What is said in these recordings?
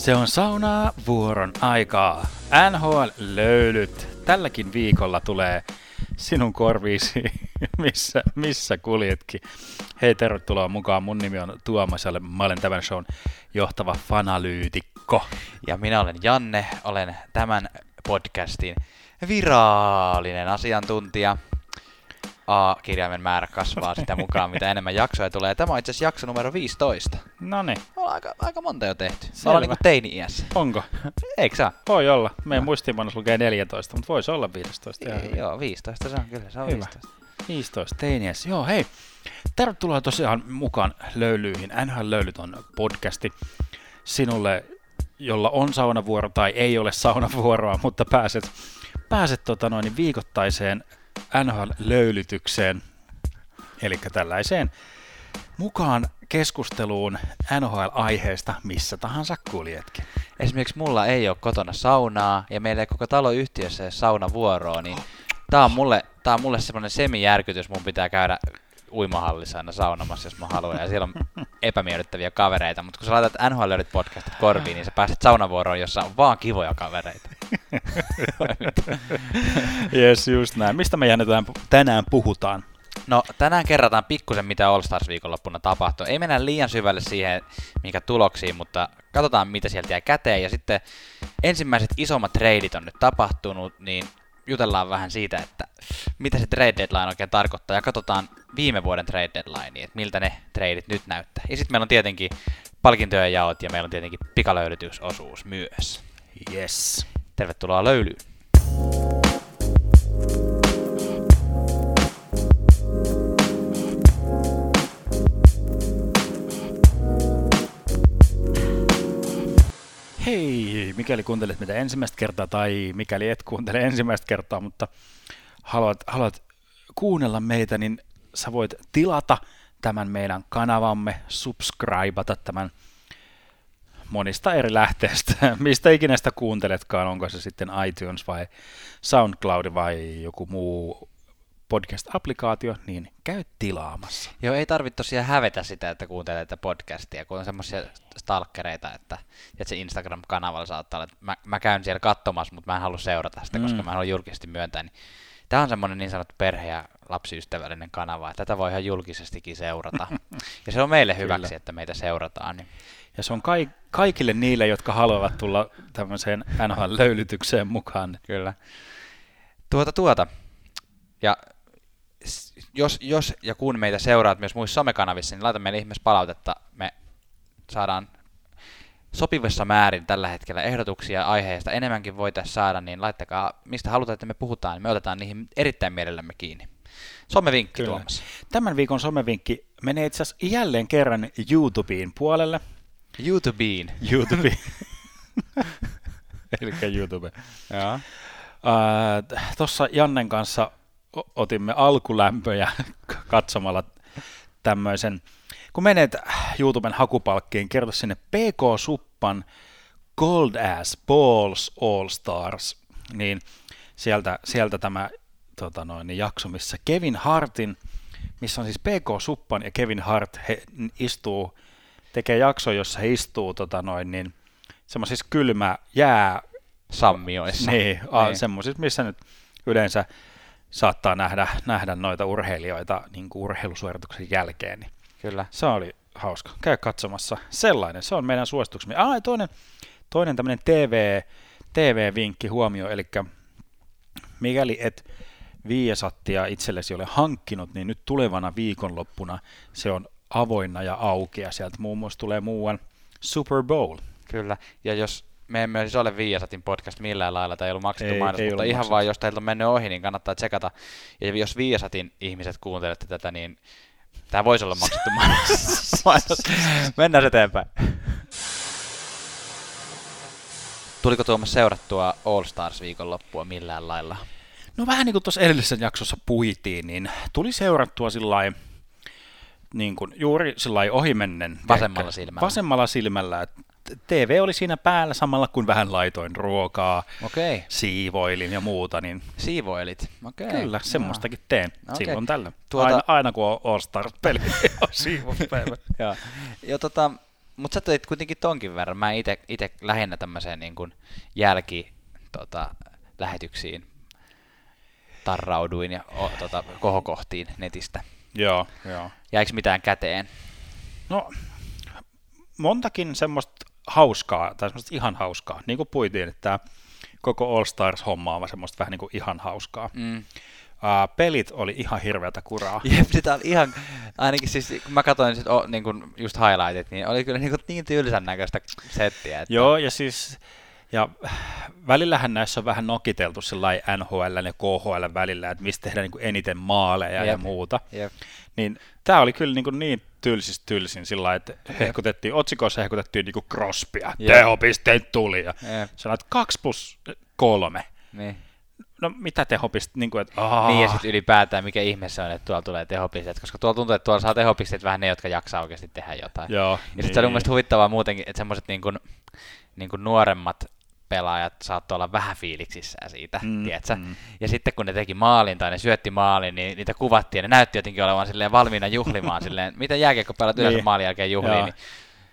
Se on saunaa vuoron aikaa. NHL-löylyt. Tälläkin viikolla tulee sinun korviisi, missä kuljetkin. Hei, tervetuloa mukaan. Mun nimi on Tuomas ja mä olen tämän shown johtava fanalyytikko. Ja minä olen Janne, olen tämän podcastin virallinen asiantuntija. A-kirjaimen määrä kasvaa sitä mukaan, mitä enemmän jaksoja tulee. Tämä on itse asiassa jakso numero 15. Noniin. Ollaan aika monta jo tehty. Selvä. Ollaan niin kuin teini-iässä. Onko? Eikö saa? Voi olla. Meidän muistiinpanossa lukee 14, mutta voisi olla 15. Joo, 15 se on kyllä. Se on 15. 15 teini-iässä. Joo, hei. Tervetuloa tosiaan mukaan löylyihin. NHL-löylyt on podcasti sinulle, jolla on saunavuoro tai ei ole saunavuoroa, mutta pääset viikoittaiseen NHL-löylytykseen, eli tällaiseen mukaan keskusteluun NHL-aiheesta missä tahansa kuljetkin. Esimerkiksi mulla ei ole kotona saunaa ja meillä ei koko taloyhtiössä ole saunavuoroa, niin tää on mulle semmoinen semijärkytys, mun pitää käydä uimahallissa aina saunamassa, jos mä haluan, ja siellä on epämiellyttäviä kavereita, mutta kun sä laitat NHL-löydit podcastit korviin, niin sä pääset saunavuoroon, jossa on vaan kivoja kavereita. Jes, just näin. Mistä me tänään puhutaan? No, tänään kerrataan pikkusen, mitä All Stars viikonloppuna tapahtui. Ei mennä liian syvälle siihen, minkä tuloksiin, mutta katsotaan, mitä sieltä jää käteen, ja sitten ensimmäiset isommat treidit on nyt tapahtunut, niin jutellaan vähän siitä, että mitä se trade deadline oikein tarkoittaa, ja katsotaan viime vuoden trade deadline, että miltä ne treidit nyt näyttää. Ja sitten meillä on tietenkin palkintojen jaot, ja meillä on tietenkin pikalöylytysosuus myös. Yes. Tervetuloa löylyyn. Hei, mikäli kuuntelet mitä ensimmäistä kertaa tai mikäli et kuuntele ensimmäistä kertaa, mutta haluat kuunnella meitä, niin sä voit tilata tämän meidän kanavamme, subscribata tämän monista eri lähteistä, mistä ikinä sitä kuunteletkaan, onko se sitten iTunes vai SoundCloud vai joku muu podcast-applikaatio, niin käy tilaamassa. Joo, ei tarvitse tosiaan hävetä sitä, että kuuntelee tätä podcastia, kun on semmoisia stalkkereita, että se Instagram-kanavalla saattaa olla, että mä käyn siellä katsomassa, mutta mä en halua seurata sitä, koska mä en halua julkisesti myöntää, niin tämä on semmoinen niin sanottu perhe- ja lapsiystävällinen kanava, tätä voi ihan julkisestikin seurata. Ja se on meille hyväksi, kyllä, että meitä seurataan. Niin. Ja se on kaikille niille, jotka haluavat tulla tämmöiseen NHL-löylytykseen mukaan. Kyllä. Ja jos ja kun meitä seuraat myös muissa somekanavissa, niin laita meille ihmeessä palautetta. Me saadaan sopivassa määrin tällä hetkellä ehdotuksia aiheesta. Enemmänkin voitaisiin saada, niin laittakaa, mistä halutaan, että me puhutaan, niin me otetaan niihin erittäin mielellämme kiinni. Somevinkki, Tuomas. Tämän viikon somevinkki menee itse asiassa jälleen kerran YouTubeen puolelle. YouTubeen. Elikkä YouTube. Tuossa Jannen kanssa otimme alkulämpöjä katsomalla tämmöisen. Kun menet YouTuben hakupalkkiin, kerto sinne PK-suppan Cold Ass Balls All Stars, niin sieltä tämä jakso, missä Kevin Hartin, missä on siis PK-suppan ja Kevin Hart, he istuu, tekee jakso, jossa he istuu semmoisissa kylmä jää sammioissa. Niin. Semmoisissa, missä nyt yleensä saattaa nähdä noita urheilijoita niin kuin urheilusuorituksen jälkeen. Niin. Kyllä. Se oli hauska. Käy katsomassa sellainen. Se on meidän suosituksemme. Toinen tämmöinen TV-vinkki huomio, eli mikäli et viiesattia itsellesi ole hankkinut, niin nyt tulevana viikonloppuna se on avoinna ja auki, ja sieltä muun muassa tulee muuan Super Bowl. Kyllä, ja jos me emme siis ole Viiasatin podcast millään lailla, tämä ei ollut maksettu mainos, mutta ihan maksettu. Vaan jos teiltä on mennyt ohi, niin kannattaa tsekata. Ja jos Viiasatin ihmiset kuuntelette tätä, niin tämä voisi olla maksettu mainos. Mennään eteenpäin. Tuliko Tuomas seurattua All Stars viikonloppua millään lailla? No vähän niin kuin tuossa edellisessä jaksossa puitiin, niin tuli seurattua sillain, niin kuin juuri sillain ohimennen. Vasemmalla silmällä. TV oli siinä päällä samalla, kun vähän laitoin ruokaa, okay, siivoilin ja muuta. Niin siivoilit? Okay. Kyllä, semmoistakin teen. Okay. Silloin tällä. Aina kun on All Stars-peli, on siivouspäivä. Joo, Mutta sä teit kuitenkin tonkin verran. Mä ite lähinnä tämmöiseen niin kuin lähetyksiin tarrauduin ja kohokohtiin netistä. Joo. Jäikö mitään käteen? No, montakin semmoista hauskaa, tai semmoista ihan hauskaa. Niin kuin puitiin, että tämä koko All Stars-homma on semmoista vähän niin kuin ihan hauskaa. Mm. Pelit oli ihan hirveätä kuraa. Jep, sitä oli ihan, ainakin siis kun mä katsoin sit, niin kun just highlightit, niin oli kyllä niin tylsän näköistä settiä. Että... Joo, ja siis ja välillähän näissä on vähän nokiteltu sellainen NHL ja KHL välillä, että mistä tehdään niin eniten maaleja ja muuta. Jep. Niin tää oli kyllä niin tylsin sillä lailla, että hehkutettiin, otsikoissa hehkutettiin niin Crosbya, tehopisteet tuli ja sanoit 2+3. Niin. No mitä tehopiste, niin kuin, että niin ja sitten ylipäätään mikä ihme se on, että tuolla tulee tehopisteet, koska tuolla tuntuu, että tuolla saa tehopisteet vähän ne, jotka jaksaa oikeasti tehdä jotain. Joo, ja niin. Sitten se oli mun mielestä huvittavaa muutenkin, että semmoiset niin kuin nuoremmat pelaajat saattoi olla vähän fiiliksissään siitä, tietsä. Mm. Ja sitten kun ne teki maalin tai ne syötti maalin, niin niitä kuvattiin ja ne näytti jotenkin olevan silleen valmiina juhlimaan silleen, miten jääkiekkopelaajat yleensä maalin jälkeen juhliin, niin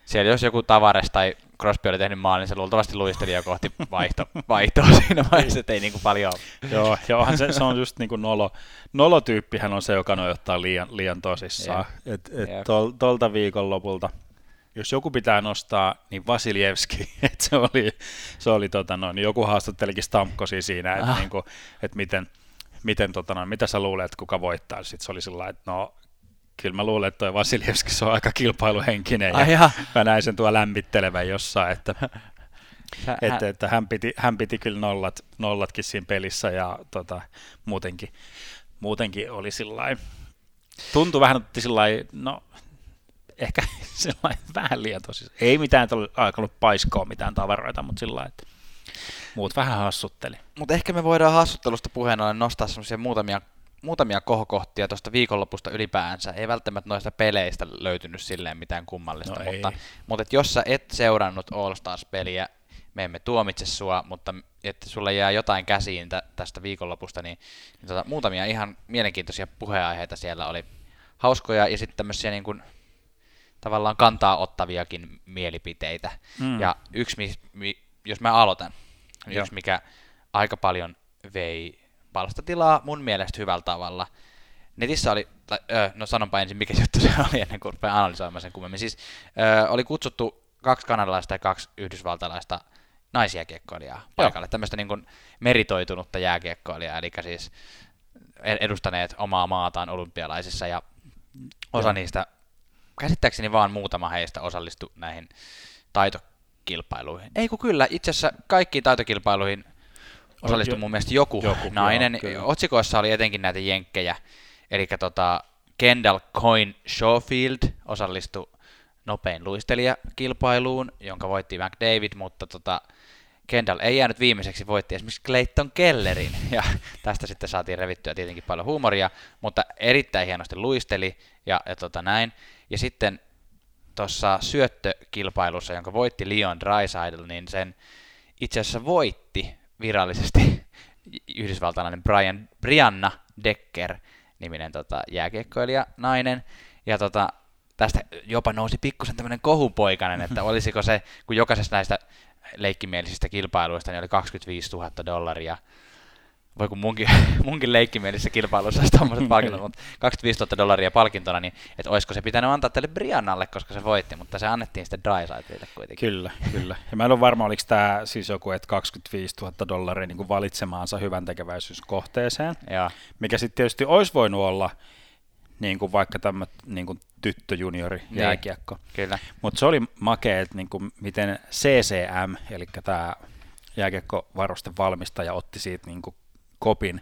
siellä jos joku Tavares tai Crosby oli tehnyt maalin, niin se luultavasti luisteli jo kohti vaihtoa siinä vaiheessa, ettei niin kuin paljon ole. Joo, ja onhan se on just niin kuin nolotyyppihän on se, joka nojoittaa liian tosissaan. Et tolta viikon lopulta, jos joku pitää nostaa, niin Vasiljevski, että se oli joku haastattelikin Stamkosia siinä, että niin kuin, että miten mitä sä luulet, että kuka voittaa, sitten se oli sellainen, että no, kyllä mä luulen, että toi Vasiljevski on aika kilpailuhenkinen ja mä näin sen tuo lämmittelevän jossain, että hän piti kyllä nollatkin siinä pelissä ja muutenkin oli sillain, tuntui vähän sillain, no ehkä sillain vähän liian tosi, ei mitään alkanut paiskoa mitään tavaroita, mutta sillain, että muut vähän hassutteli. Mutta ehkä me voidaan hassuttelusta puheen ollen nostaa semmoisia muutamia kohokohtia tuosta viikonlopusta ylipäänsä. Ei välttämättä noista peleistä löytynyt silleen mitään kummallista, no mutta et jos sä et seurannut All Stars-peliä, me emme tuomitse sua, mutta että sulle jää jotain käsiin tästä viikonlopusta, niin muutamia ihan mielenkiintoisia puheenaiheita siellä oli. Hauskoja ja sitten tämmöisiä niin kuin, tavallaan kantaa ottaviakin mielipiteitä. Mm. Ja yksi, jos mä aloitan, yksi mikä aika paljon vei palstatilaa mun mielestä hyvällä tavalla. Netissä oli, no sanonpa ensin mikä juttu se oli ennen kuin rupean analysoimaan sen kummemmin. Siis oli kutsuttu 2 kanadalaista ja 2 yhdysvaltalaista naisjääkiekkoilijaa paikalle. Tämmöistä niin kuin meritoitunutta jääkiekkoilijaa, eli siis edustaneet omaa maataan olympialaisissa ja osa niistä, käsittääkseni vaan muutama heistä osallistui näihin taitokilpailuihin. Ei kun kyllä, itse asiassa kaikkiin taitokilpailuihin osallistui mun mielestä joku nainen. Joo, otsikoissa oli etenkin näitä jenkkejä, eli Kendall Coyne Schofield osallistui nopein luistelijakilpailuun, jonka voitti McDavid, mutta Kendall ei jäänyt viimeiseksi, voitti esimerkiksi Clayton Kellerin, ja tästä sitten saatiin revittyä tietenkin paljon huumoria, mutta erittäin hienosti luisteli, ja näin. Ja sitten tuossa syöttökilpailussa, jonka voitti Leon Draisaitl, niin sen itse asiassa voitti virallisesti yhdysvaltalainen Brianna Decker niminen jääkiekkoilija nainen ja tästä jopa nousi pikkusen tämmöinen kohupoikainen, että olisiko se, kun jokaisessa näistä leikkimielisistä kilpailuista niin oli $25,000. Voi kun munkin leikkimielisessä kilpailussa olisi tommoset palkinnot, mutta $25,000 palkintona, niin että olisiko se pitänyt antaa tälle Briannalle, koska se voitti, mutta se annettiin sitten Draisaitlille kuitenkin. Kyllä. Ja mä en ole varma, oliko tämä siis joku, että $25,000 niin kuin valitsemaansa hyvän tekeväisyyskohteeseen, mikä sitten tietysti olisi voinut olla niin kuin vaikka tämmöinen niin tyttöjuniori jääkiekko. Kyllä. Mutta se oli makea, että niin kuin miten CCM, eli tämä jääkiekkovarusten valmistaja, otti siitä niin kuin kopin,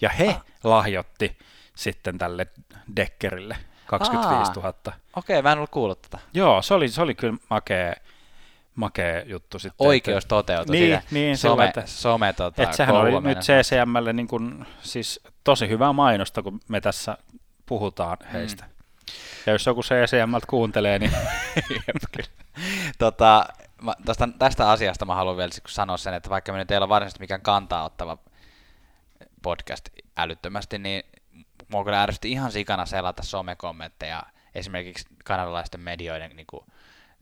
ja he lahjoitti sitten tälle Deckerille $25,000. Okei, mä en ollut kuullut tätä. Joo, se oli kyllä makea juttu sitten. Oikeus toteutui siinä. Niin, some että sehän oli nyt CCM:lle niin kuin, siis tosi hyvää mainosta, kun me tässä puhutaan heistä. Ja jos joku CCM:ltä kuuntelee, niin tästä asiasta mä haluan vielä sanoa sen, että vaikka me nyt ei ole varsinaisesti mikään kantaa ottava podcast älyttömästi, niin mua kyllä ärsytti ihan sikana selata somekommentteja esimerkiksi kanadalaisten medioiden niin kuin,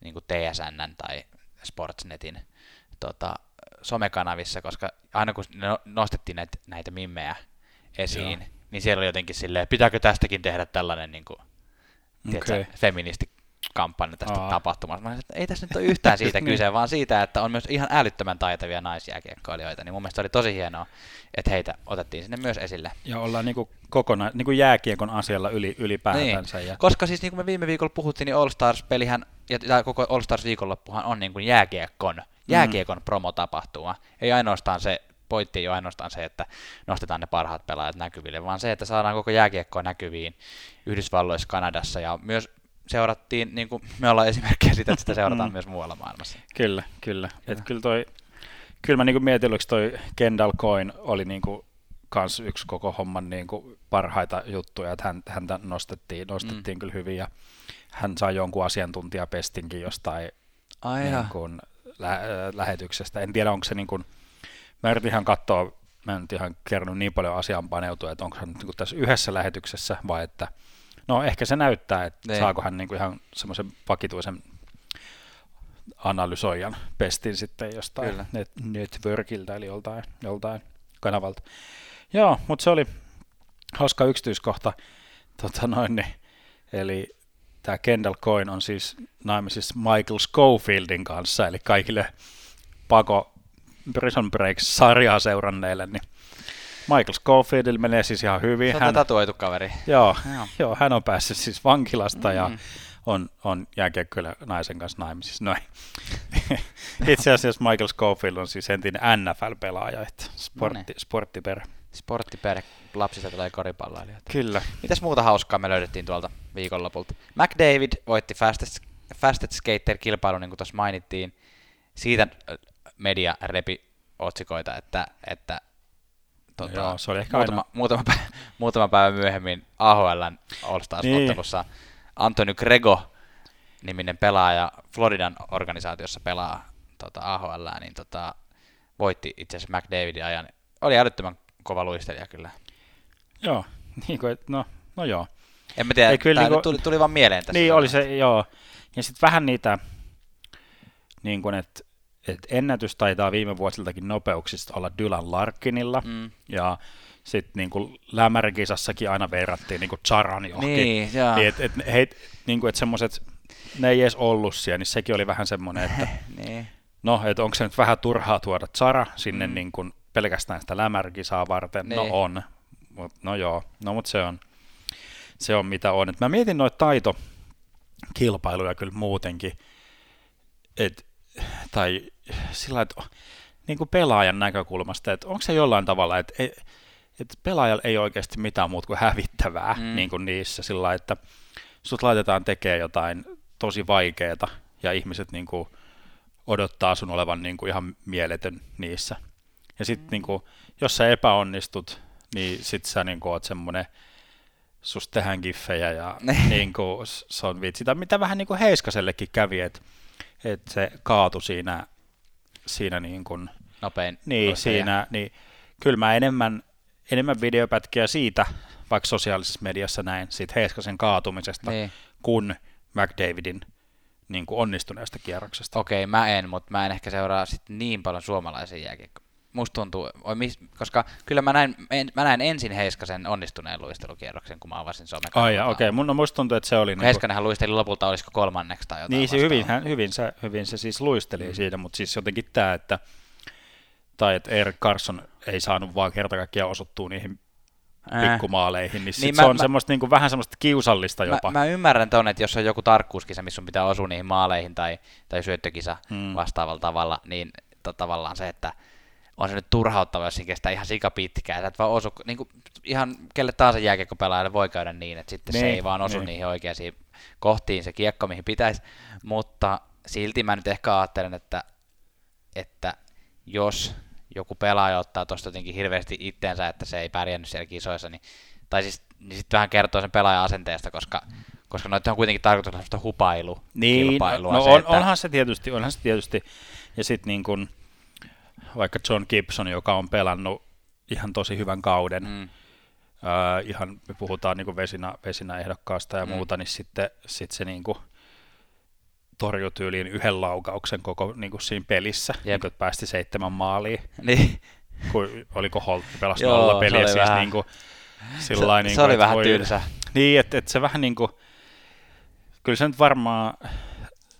niin kuin TSN:n tai Sportsnetin somekanavissa, koska aina kun nostettiin näitä mimmejä esiin, joo, niin siellä oli jotenkin silleen, pitääkö tästäkin tehdä tällainen niin kuin, tiedätkö, feministikampanja tästä tapahtumasta. Ei tässä nyt ole yhtään siitä kyse, vaan siitä, että on myös ihan älyttömän taitavia naisjääkiekkoilijoita. Niin mun mielestä oli tosi hienoa, että heitä otettiin sinne myös esille. Ja ollaan niin kuin niin kuin jääkiekon asialla ylipäätänsä. Niin. Ja... koska siis niin kuin me viime viikolla puhuttiin, niin All Stars-pelihän ja koko All Stars-viikonloppuhan on niin kuin jääkiekon promotapahtuma. Ei ainoastaan se, pointti ei ole ainoastaan se, että nostetaan ne parhaat pelaajat näkyville, vaan se, että saadaan koko jääkiekkoa näkyviin Yhdysvalloissa, Kanadassa ja myös seurattiin, niin kuin me ollaan esimerkkejä siitä, että sitä seurataan myös muualla maailmassa. Kyllä. Kyllä mä niin kuin mietin, oliko toi Kendall Coyne oli niin kuin kans yksi koko homman niin kuin parhaita juttuja, että häntä nostettiin kyllä hyvin ja hän sai jonkun asiantuntijapestinkin jostain niin kuin lähetyksestä. En tiedä, onko se niin kuin mä yritin ihan katsoa, mä en nyt ihan kerronut niin paljon asiaan paneutua, että onko hän niin kuin tässä yhdessä lähetyksessä vai että, no ehkä se näyttää, että saako hän niin kuin ihan semmoisen vakituisen analysoijan pestin sitten jostain networkiltä eli joltain kanavalta. Joo, mutta se oli hauska yksityiskohta, eli tämä Kendall Coyne on siis naimisissa Michael Schofieldin kanssa, eli kaikille Prison Break-sarjaa seuranneille, niin Michael Schofieldilla menee siis ihan hyvin. Se on tatuoitu kaveri. Joo, hän on päässyt siis vankilasta ja on jääkiekkoilija naisen kanssa naimisissa. No itse asiassa Michael Schofield on siis entinen NFL-pelaaja, että sporttiperhe. Sporttiperhe, lapsista tulee koripalloilijoita. Kyllä. Mitäs muuta hauskaa me löydettiin tuolta viikonlopulta? McDavid voitti Fastest Skater-kilpailun, niin kuin tuossa mainittiin. Siitä media repi otsikoita, että joo, se oli ehkä muutama päivä myöhemmin AHL:n All-Stars-ottelussa Anthony Greco -niminen pelaaja Floridan organisaatiossa pelaa AHL:ää, niin voitti itse asiassa McDavidin ajan. Oli älyttömän kova luistelija kyllä. Joo, niin kuin, no joo. En mä tiedä, tuli vaan mieleen tässä. Niin oli se, joo. Ja sitten vähän niitä, niin kuin, että ennätys taitaa viime vuosiltakin nopeuksista olla Dylan Larkinilla, ja sitten niinku lämärikisassakin aina verrattiin niinku Cháran johonkin. Semmoiset, ne ei edes ollut siellä, niin sekin oli vähän semmoinen, että onko se nyt vähän turhaa tuoda Chára sinne niinku pelkästään sitä lämärikisaa varten, mutta se on mitä on. Et mä mietin noita taitokilpailuja kyllä muutenkin, tai sillä että niin kuin pelaajan näkökulmasta, että onko se jollain tavalla, että pelaajalla ei oikeasti mitään muuta kuin hävittävää niin kuin niissä, sillä että sut laitetaan tekemään jotain tosi vaikeaa ja ihmiset niin kuin odottaa sun olevan niin kuin ihan mieletön niissä. Ja sitten niin kuin, jos sä epäonnistut, niin sit sä niin kuin oot semmoinen, sus tehdään giffejä ja niin kuin, se on vitsi. Tai mitä vähän niin kuin Heiskasellekin kävi, että se kaatui siinä niin kuin nopein. Niin, siinä, niin kyllä mä enemmän videopätkiä siitä, vaikka sosiaalisessa mediassa näin, siitä Heiskasen kaatumisesta, kuin McDavidin niin kuin onnistuneesta kierroksesta. Okei, mä en ehkä seuraa sit niin paljon suomalaisia jääkiekkoja. Musta tuntuu, koska kyllä mä näin ensin Heiskasen onnistuneen luistelukierroksen, kun mä avasin somekanavaa. Musta tuntuu, että se oli... Heiskanenhan luisteli lopulta, olisiko kolmanneksi tai jotain. Niin, se hyvin se siis luisteli siinä, mutta siis jotenkin tämä, että Erik Karlsson ei saanut vaan kertakaikkiaan osuttua niihin pikkumaaleihin, niin se on semmoista niinku vähän semmoista kiusallista jopa. Mä ymmärrän ton, että jos on joku tarkkuuskisa, missä sun pitää osua niihin maaleihin tai syöttökisa vastaavalla tavalla, niin tavallaan se, että on se nyt turhauttava, jos siinä kestää ihan sikapitkään. Sä et vaan osu, niin kuin ihan kelle tahansa jääkiekkopelaajalle voi käydä niin, että sitten se ei vaan osu niihin oikeisiin kohtiin, se kiekko, mihin pitäisi. Mutta silti mä nyt ehkä ajattelen, että jos joku pelaaja ottaa tuosta jotenkin hirveästi itteensä, että se ei pärjännyt siellä kisoissa, niin sitten vähän kertoo sen pelaajan asenteesta, koska noita on kuitenkin tarkoitus sellaista hupailukilpailua. Onhan se tietysti. Ja sitten niin kuin vaikka John Gibson, joka on pelannut ihan tosi hyvän kauden, ihan me puhutaan niin kuin vesinä ehdokkaasta ja muuta, niin sitten se niin kuin torjui tyyliin yhden laukauksen koko niin kuin siinä pelissä, niin kuin, että päästi 7 maaliin. Niin. Oliko Holt pelasi 0 peliä. Siis vähän, niin kuin, sillain, se niin kuin, oli vähän tylsä. Niin, että se vähän niin kuin, kyllä se nyt varmaan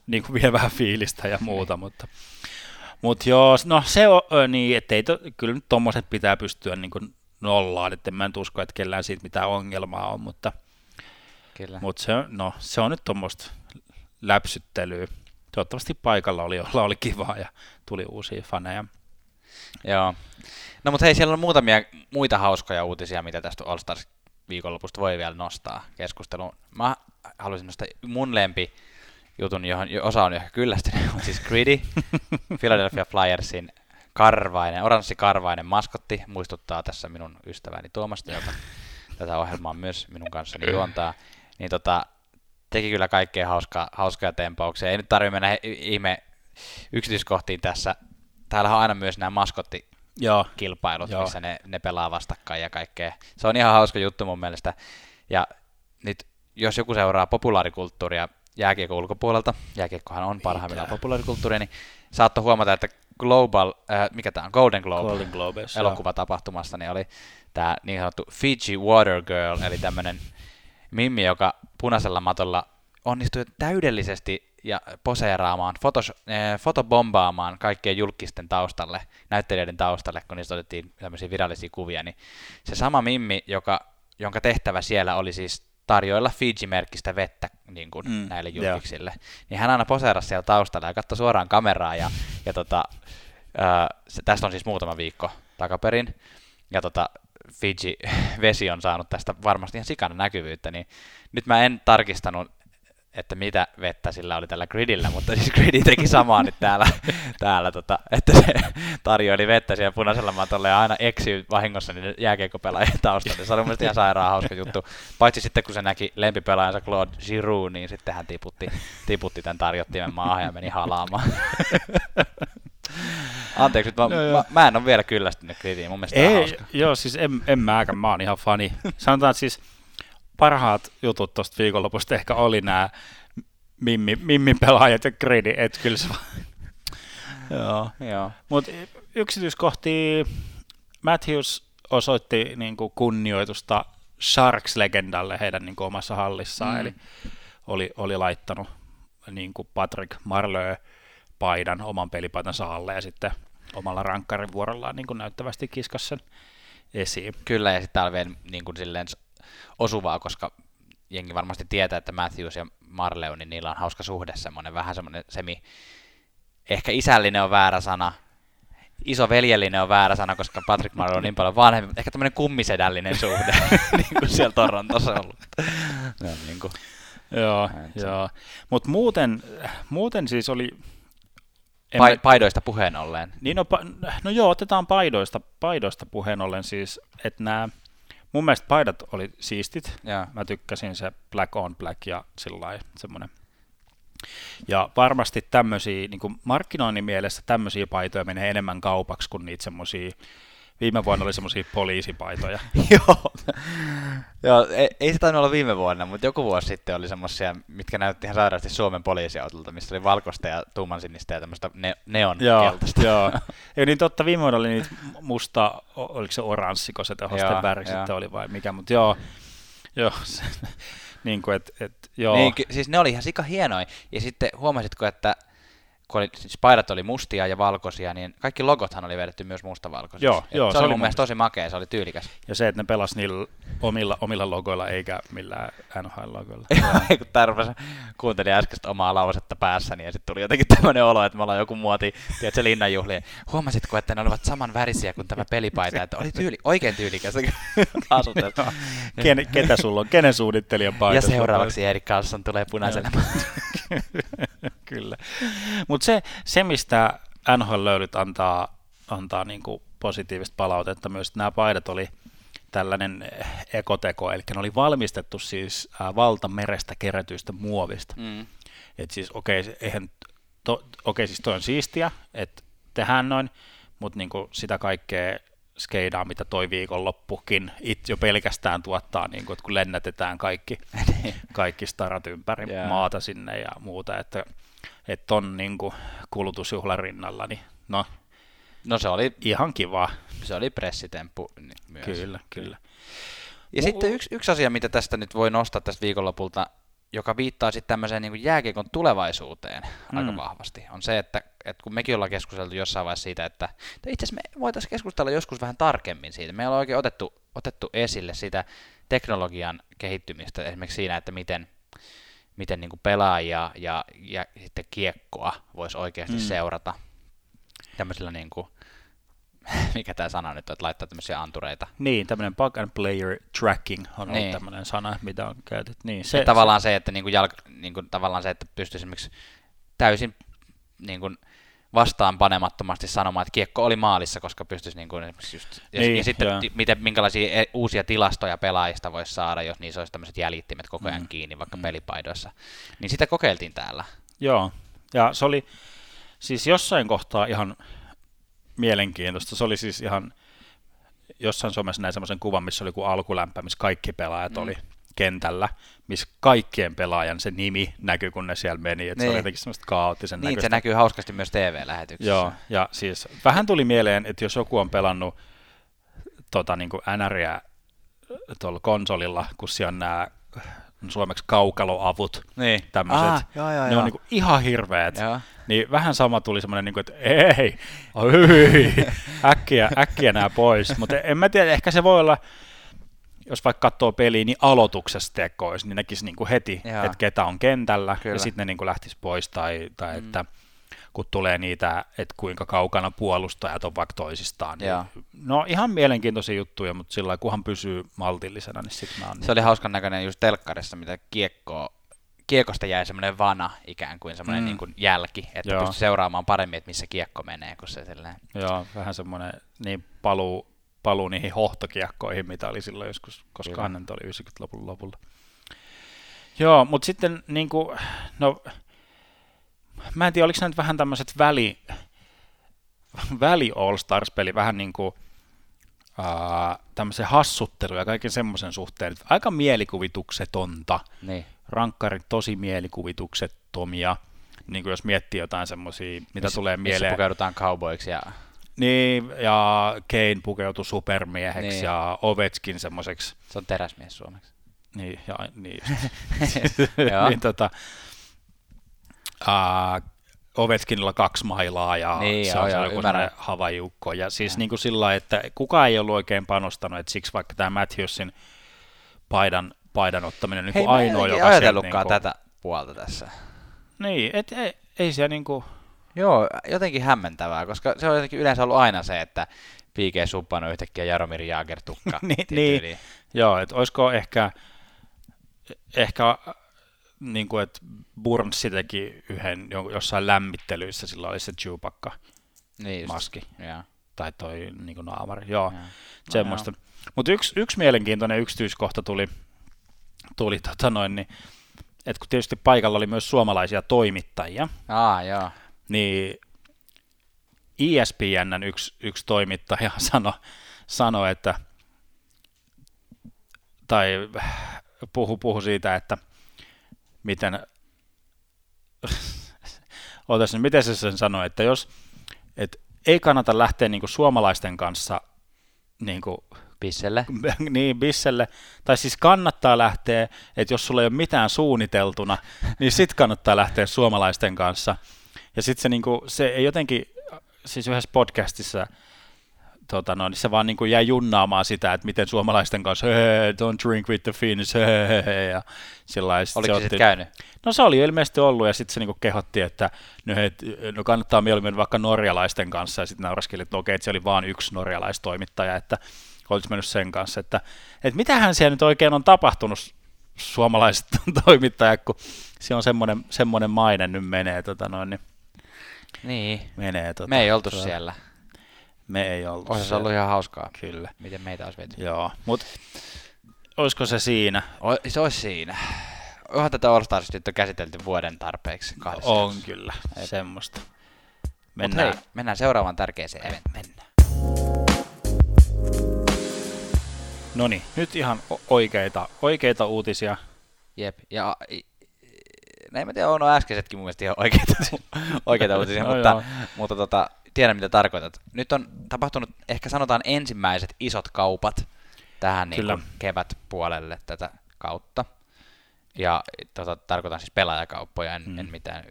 niin kuin vie vähän fiilistä ja muuta, mutta joo, no se on niin, että kyllä nyt tommoset pitää pystyä niin kuin nollaan, että en mä nyt usko, että kellään siitä mitään ongelmaa on, mutta se, no, se on nyt tommoista läpsyttelyä. Toivottavasti paikalla oli, jolla oli kivaa ja tuli uusia faneja. Joo, no mutta hei, siellä on muutamia muita hauskoja uutisia, mitä tästä All Stars viikonlopusta voi vielä nostaa keskusteluun. Mä haluaisin nostaa mun lempijutun, johon osa on ehkä kyllästynyt, mutta siis Gritty, Philadelphia Flyersin karvainen, oranssi-karvainen maskotti, muistuttaa tässä minun ystäväni Tuomasta, joka tätä ohjelmaa myös minun kanssani juontaa, niin teki kyllä kaikkea hauskaa tempauksia. Ei nyt tarvitse mennä ihme yksityiskohtiin tässä. Täällä on aina myös nämä maskottikilpailut, joo, missä ne pelaa vastakkain ja kaikkea. Se on ihan hauska juttu mun mielestä. Ja nyt jos joku seuraa populaarikulttuuria jääkiekon ulkopuolelta, jääkiekkohan on parhaimmillaan populaarikulttuuria, niin saattoi huomata, että Golden Globe elokuvatapahtumassa niin oli tämä niin sanottu Fiji Water Girl, eli tämmöinen mimmi, joka punaisella matolla onnistui täydellisesti ja poseeraamaan, fotobombaamaan kaikkien julkisten taustalle, näyttelijöiden taustalle, kun niistä otettiin tämmöisiä virallisia kuvia, niin se sama mimmi, jonka tehtävä siellä oli siis tarjoilla Fiji-merkkistä vettä niin kuin näille julkiksille, niin hän aina poseerasi siellä taustalla ja katsoi suoraan kameraa, ja tästä on siis muutama viikko takaperin, ja Fiji vesi on saanut tästä varmasti ihan sikana näkyvyyttä, niin nyt mä en tarkistanut, että mitä vettä sillä oli tällä Gridillä, mutta siis Grid teki samaa nyt täällä että se tarjoili vettä siellä punaisella matolla ja aina eksyi vahingossa niiden jääkiekkopelaajien taustalla. Se oli mun mielestä ihan sairaan hauska juttu. Paitsi sitten kun se näki lempipelaajansa Claude Giroux, niin sitten hän tiputti tämän tarjottimen maahan ja meni halaamaan. Anteeksi, nyt mä en ole vielä kyllästynyt Gridiin, mun mielestä on hauska. Joo, siis en mäkään, mä oon ihan fani. Sanotaan siis, parhaat jutut tuosta viikonlopusta ehkä oli nämä mimmipelaajat ja Gridit, et kyllä se joo. Mutta yksityiskohtia Matthews osoitti niinku kunnioitusta Sharks-legendalle heidän niinku omassa hallissaan, eli oli laittanut niinku Patrick Marleau paidan, oman pelipaitansa alle ja sitten omalla rankkarin vuorollaan niinku näyttävästi kiskasi sen esiin. Kyllä, ja sitten täällä niin kuin silleen osuvaa, koska jengi varmasti tietää, että Matthews ja Marleau, niin niillä on hauska suhde, semmoinen vähän semmoinen ehkä isällinen on väärä sana, isoveljellinen on väärä sana, koska Patrick Marleau on niin paljon vanhempi, mutta ehkä tämmöinen kummisedällinen suhde, niin kuin siellä Torontossa on ollut. Joo. Mutta muuten siis oli... Paidoista puheen ollen. Niin otetaan paidoista puheen ollen siis, että nämä... Mun mielestä paidat oli siistit. Yeah. Mä tykkäsin se black on black ja sillai semmoinen. Ja varmasti tämmöisiä, niin kuin markkinoinnin mielessä tämmöisiä paitoja menee enemmän kaupaksi kuin niitä semmoisia, viime vuonna oli semmoisia poliisipaitoja. Joo, ei se tainnut olla viime vuonna, mutta joku vuosi sitten oli semmoisia, mitkä näytti ihan sairaasti Suomen poliisiautolta, missä oli valkoista ja tuumansinistä ja tämmöistä neonkeltaista. Joo, ja niin totta, viime vuonna oli niitä musta, oliko se oranssiko se tehosten väri sitten oli vai mikä, mutta joo. Niin kuin, joo. Niin, siis ne oli ihan sika hienoja, ja sitten huomasitko, että kun siis paidat oli mustia ja valkoisia, niin kaikki logothan oli vedetty myös mustavalkoisiksi. Se oli mun mielestä tosi makea, se oli tyylikäs. Ja se, että ne pelasi niillä omilla logoilla eikä millään NHL-logoilla. Kun tarvitsen, kuuntelin äskeistä omaa lausetta päässäni ja sitten tuli jotenkin tämmöinen olo, että me ollaan joku muoti, tiedätkö, linnanjuhlien. Huomasitko, että ne olivat saman värisiä kuin tämä pelipaita, että oli oikein tyylikäs asuteltu. Ketä sulla on? Kenen suunnittelijan paita? Ja seuraavaksi Erik Karlsson tulee punaiselle. Kyllä. Mutta se, mistä NHL-löydyt antaa niinku positiivista palautetta myös, että nämä paidat oli tällainen ekoteko, eli ne oli valmistettu siis valtamerestä kerätyistä muovista. Että siis siis toi on siistiä, että tehdään noin, mutta niinku sitä kaikkea skeidaa, mitä toi viikonloppukin jo pelkästään tuottaa, niinku, että kun lennätetään kaikki starat ympäri maata sinne ja muuta, että että on niinku kulutusjuhlan rinnalla, niin no se oli ihan kivaa. Se oli pressitemppu myös. Kyllä. Ja sitten yksi asia, mitä tästä nyt voi nostaa tästä viikonlopulta, joka viittaa sitten tämmöiseen niin kuin jääkiekon tulevaisuuteen aika vahvasti, on se, että kun mekin ollaan keskusteltu jossain vaiheessa siitä, että itse asiassa me voitaisiin keskustella joskus vähän tarkemmin siitä. Meillä on oikein otettu esille sitä teknologian kehittymistä esimerkiksi siinä, että miten niin kuin pelaajia ja sitten kiekkoa voisi oikeasti seurata tämmöisillä niin kuin, mikä tämä sana nyt on, että laittaa tämmöisiä antureita. Niin, tämmöinen bug and player tracking on ollut tämmöinen sana, mitä on käytetty. Niin, se, tavallaan se, että niinku niinku, tavallaan se, että pystyy esimerkiksi täysin niinku vastaanpanemattomasti sanomaan, että kiekko oli maalissa, koska pystyisi niinku esimerkiksi just... ja sitten minkälaisia uusia tilastoja pelaajista voisi saada, jos niissä olisi tämmöiset jäljittimet koko ajan kiinni, vaikka pelipaidoissa. Niin sitä kokeiltiin täällä. Joo, ja se oli siis jossain kohtaa ihan... mielenkiintoista. Se oli siis ihan jossain somessa näin semmoisen kuvan, missä oli kuin alkulämpö, missä kaikki pelaajat oli kentällä, missä kaikkien pelaajan se nimi näkyy, kun ne siellä meni. Se oli jotenkin semmoista kaoottisen näköistä. Se näkyy hauskasti myös TV-lähetyksessä. Joo, ja siis vähän tuli mieleen, että jos joku on pelannut niin kuin NRiä tuolla konsolilla, kun siellä on nämä suomeksi kaukaloavut, tämmöiset, ne on niin kuin ihan hirveät. Joo. Niin vähän sama tuli semmoinen, niin kuin, että ei, äkkiä nämä pois. Mutta en mä tiedä, ehkä se voi olla, jos vaikka katsoo peliä, niin aloituksesta tekois, niin näkisi niin kuin heti, että ketä on kentällä, kyllä. Ja sitten ne niin kuin lähtisi pois, tai että kun tulee niitä, että kuinka kaukana puolustajat on vaikka toisistaan. Niin, no ihan mielenkiintoisia juttuja, mutta sillä lailla, kunhan pysyy maltillisena, niin sitten mä oon... Se oli hauskan näköinen just telkkarissa, mitä kiekosta jäi semmoinen vana ikään kuin semmoinen niin kuin jälki, että pystyi seuraamaan paremmin, että missä kiekko menee, kun se silleen... Joo, vähän semmoinen niin paluu niihin hohtokiekkoihin, mitä oli silloin joskus, koska Annenta oli 90-luvun lopulla. Joo, mutta sitten niin kuin, no... Mä en tiedä, oliko nämä nyt vähän tämmöiset väli All-Stars-peli, vähän niin kuin tämmöisen hassuttelu ja kaiken semmoisen suhteen. Aika mielikuvituksetonta. Niin. Rankkarit tosi mielikuvituksettomia. Niin kuin jos miettii jotain semmoisia, mitä tulee mieleen. Missä pukeudutaan cowboyiksi ja... Niin, ja Kane pukeutui supermieheksi ja Ovechkin semmoiseksi. Se on teräsmies suomeksi. Niin, ja niin niin Ovechkinilla 2 mailaa ja niin, se on joku havajukko. Ja siis niin kuin sillä, että kukaan ei ollut oikein panostanut, että siksi vaikka tämä Matthewsin paidan ottaminen niin ainoa, joka... Hei, mä en ajatellutkaan tätä puolta tässä. Niin, et ei siellä niin kuin... Joo, jotenkin hämmentävää, koska se on jotenkin yleensä ollut aina se, että P.K. Subban on yhtäkkiä Jaromir Jagr tukka. Niin, joo, että olisiko ehkä niin kuin, että Burns teki yhden jossain lämmittelyissä, sillä oli se Chewbacca-maski. Niin, tai toi niin kuin naamari, joo. Semmoista. Mutta yksi mielenkiintoinen yksityiskohta tuli niin, että kun tietysti paikalla oli myös suomalaisia toimittajia, niin ESPN:n yksi toimittaja sanoi, että tai puhu siitä, että miten se sen sanoi, että ei kannata lähteä niinku suomalaisten kanssa niinku bisselle. Niin, bisselle. Tai siis kannattaa lähteä, että jos sulla ei ole mitään suunniteltuna, niin sit kannattaa lähteä suomalaisten kanssa. Ja sit se ei jotenkin, siis yhdessä podcastissa niin se vaan niinku jäi junnaamaan sitä, että miten suomalaisten kanssa don't drink with the Finns, ja sellaiset. Oliko se käynyt? No se oli ilmeisesti ollut, ja sitten se niinku kehotti, että no kannattaa mieluummin vaikka norjalaisten kanssa, ja sitten nauraskeli, että okei, että se oli vaan yksi norjalaistoimittaja, että olisi mennyt sen kanssa, että mitähän siellä nyt oikein on tapahtunut suomalaiset toimittajat, kun se on semmoinen maine nyt menee. Me ei oltu siellä. Me ei ollut. Olisi se ollut ihan hauskaa. Kyllä. Miten meitä olisi viety. Joo, mutta olisiko se siinä? Se olisi siinä. Onhan tätä All-Starista nyt on käsitelty vuoden tarpeeksi. On kyllä, semmoista. Mennään seuraavaan tärkeäseen eventtiin. Noniin, nyt ihan oikeita uutisia. Jep, ja en mä tiedä, on äskeisetkin mun mielestä ihan oikeita uutisia, mutta tiedän mitä tarkoitat. Nyt on tapahtunut ehkä sanotaan ensimmäiset isot kaupat tähän niin kevätpuolelle tätä kautta. Ja tarkoitan siis pelaajakauppoja, en mitään